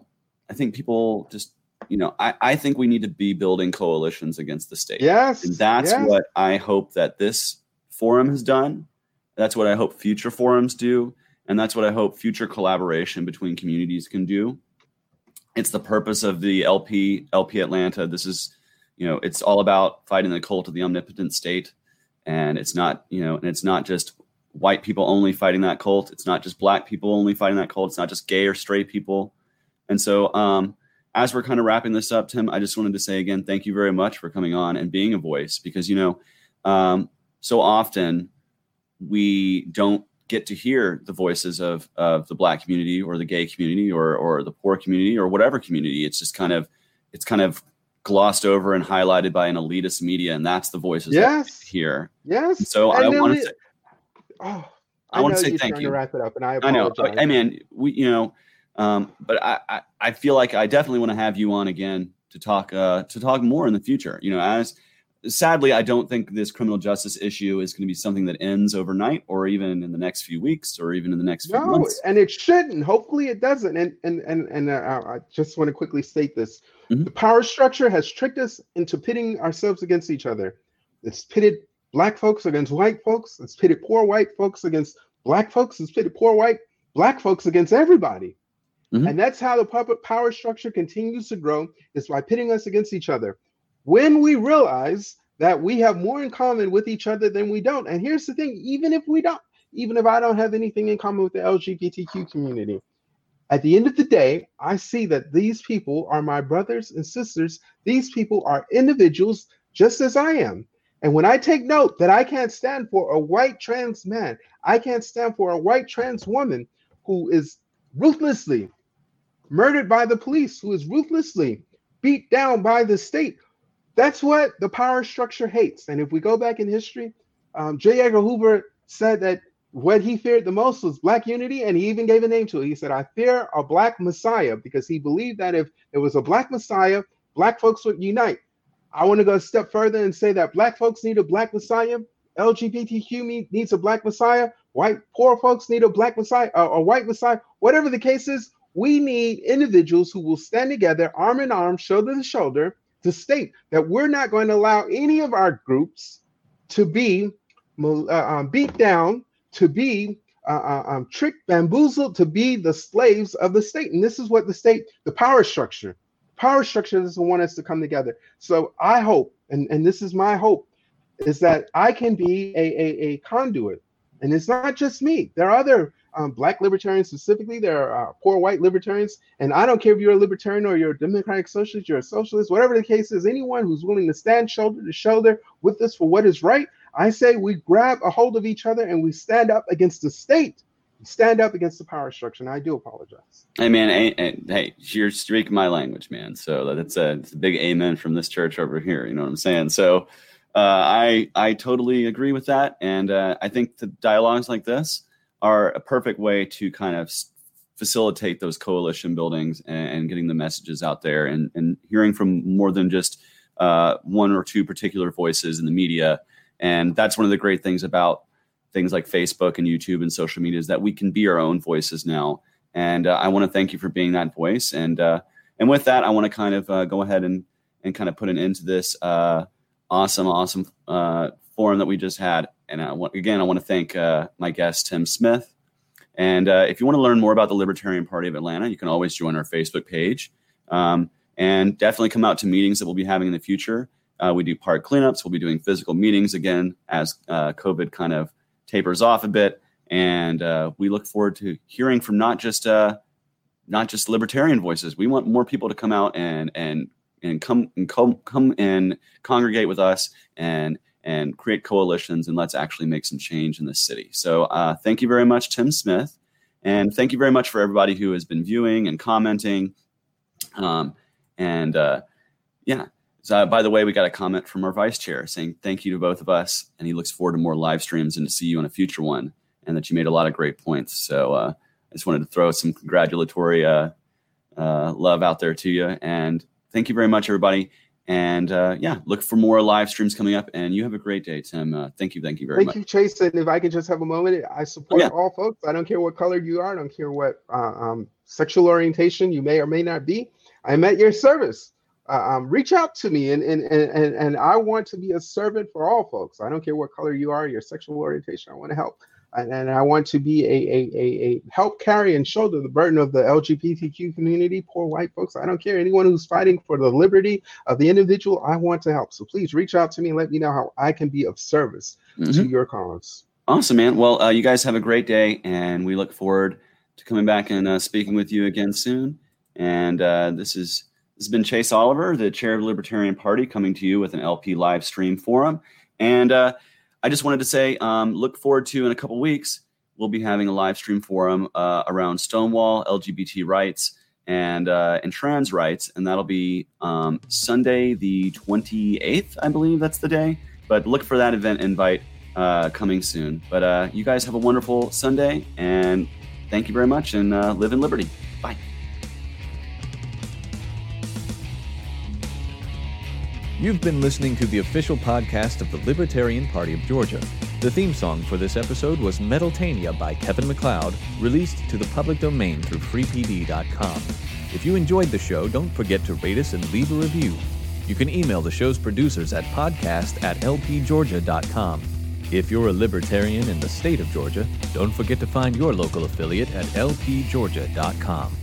I think people just, you know, I, I think we need to be building coalitions against the state. Yes. And that's yes. what I hope that this forum has done. That's what I hope future forums do. And that's what I hope future collaboration between communities can do. It's the purpose of the L P, L P Atlanta. This is, you know, it's all about fighting the cult of the omnipotent state. And it's not, you know, and it's not just white people only fighting that cult. It's not just black people only fighting that cult. It's not just gay or straight people. And so um, as we're kind of wrapping this up, Tim, I just wanted to say again, thank you very much for coming on and being a voice, because, you know, um, so often we don't get to hear the voices of, of the black community or the gay community or, or the poor community or whatever community. It's just kind of, it's kind of, glossed over and highlighted by an elitist media, and that's the voices yes. that here. Yes. So I want to say, oh, I, I want to say thank you. To wrap it up, and I, I know. I mean, we, you know, um, but I, I, I feel like I definitely want to have you on again to talk, uh, to talk more in the future. You know, as sadly, I don't think this criminal justice issue is going to be something that ends overnight, or even in the next few weeks, or even in the next few no, months. And it shouldn't. Hopefully, it doesn't. And and and and uh, I just want to quickly state this. The power structure has tricked us into pitting ourselves against each other. It's pitted black folks against white folks. It's pitted poor white folks against black folks. It's pitted poor white black folks against everybody. Mm-hmm. And that's how the power structure continues to grow, is by pitting us against each other. When we realize that we have more in common with each other than we don't. And here's the thing, even if we don't, even if I don't have anything in common with the L G B T Q community, at the end of the day, I see that these people are my brothers and sisters. These people are individuals just as I am. And when I take note that I can't stand for a white trans man, I can't stand for a white trans woman who is ruthlessly murdered by the police, who is ruthlessly beat down by the state, that's what the power structure hates. And if we go back in history, um, J. Edgar Hoover said that what he feared the most was black unity, and he even gave a name to it. He said, I fear a black messiah, because he believed that if there was a black messiah, black folks would unite. I want to go a step further and say that black folks need a black messiah L G B T Q needs a black messiah. White poor folks need a black messiah, a, a white messiah. Whatever the case is, we need individuals who will stand together, arm in arm, shoulder to shoulder, to state that we're not going to allow any of our groups to be uh, beat down, to be uh, um, tricked, bamboozled, to be the slaves of the state. And this is what the state, the power structure, power structure doesn't want us to come together. So I hope, and, and this is my hope, is that I can be a, a, a conduit. And it's not just me. There are other um, black libertarians specifically. There are uh, poor white libertarians. And I don't care if you're a libertarian or you're a democratic socialist, you're a socialist, whatever the case is, anyone who's willing to stand shoulder to shoulder with us for what is right, I say we grab a hold of each other and we stand up against the state, stand up against the power structure. And I do apologize. Hey, man, hey, hey, hey you're speaking my language, man. So that's a, that's a big amen from this church over here. You know what I'm saying? So. Uh, I I totally agree with that, and uh, I think the dialogues like this are a perfect way to kind of facilitate those coalition buildings and, and getting the messages out there and, and hearing from more than just uh, one or two particular voices in the media. And that's one of the great things about things like Facebook and YouTube and social media is that we can be our own voices now. And uh, I want to thank you for being that voice. And uh, and with that, I want to kind of uh, go ahead and and kind of put an end to this. Uh, Awesome, awesome uh, forum that we just had. And I want, again, I want to thank uh, my guest, Tim Smith. And uh, if you want to learn more about the Libertarian Party of Atlanta, you can always join our Facebook page. Um, and definitely come out to meetings that we'll be having in the future. Uh, we do park cleanups. We'll be doing physical meetings again as uh, COVID kind of tapers off a bit. And uh, we look forward to hearing from not just uh, not just libertarian voices. We want more people to come out and and and come and come, come and congregate with us and, and create coalitions, and let's actually make some change in this city. So uh, thank you very much, Tim Smith. And thank you very much for everybody who has been viewing and commenting. Um, and uh, yeah, so by the way, we got a comment from our vice chair saying thank you to both of us. And he looks forward to more live streams and to see you on a future one, and that you made a lot of great points. So uh, I just wanted to throw some congratulatory uh, uh, love out there to you. And thank you very much, everybody. And uh, yeah, look for more live streams coming up. And you have a great day, Tim. Uh, thank you. Thank you very thank much. Thank you, Chase. And if I could just have a moment, I support oh, yeah. all folks. I don't care what color you are. I don't care what uh, um, sexual orientation you may or may not be. I'm at your service. Uh, um, reach out to me. And, and, and, and I want to be a servant for all folks. I don't care what color you are, your sexual orientation. I want to help. And, and I want to be a, a, a, a help carry and shoulder the burden of the L G B T Q community, poor white folks. I don't care. Anyone who's fighting for the liberty of the individual, I want to help. So please reach out to me and let me know how I can be of service mm-hmm. to your cause. Awesome, man. Well, uh, you guys have a great day, and we look forward to coming back and uh, speaking with you again soon. And uh, this is this has been Chase Oliver, the chair of the Libertarian Party, coming to you with an L P live stream forum. And uh I just wanted to say, um, look forward to in a couple weeks, we'll be having a live stream forum uh, around Stonewall, L G B T rights, and uh, and trans rights. And that'll be um, Sunday, the twenty-eighth, I believe that's the day. But look for that event invite uh, coming soon. But uh, you guys have a wonderful Sunday, and thank you very much, and uh, live in liberty. Bye. You've been listening to the official podcast of the Libertarian Party of Georgia. The theme song for this episode was Metaltania by Kevin MacLeod, released to the public domain through free p d dot com. If you enjoyed the show, don't forget to rate us and leave a review. You can email the show's producers at podcast at l p georgia dot com. If you're a libertarian in the state of Georgia, don't forget to find your local affiliate at l p georgia dot com.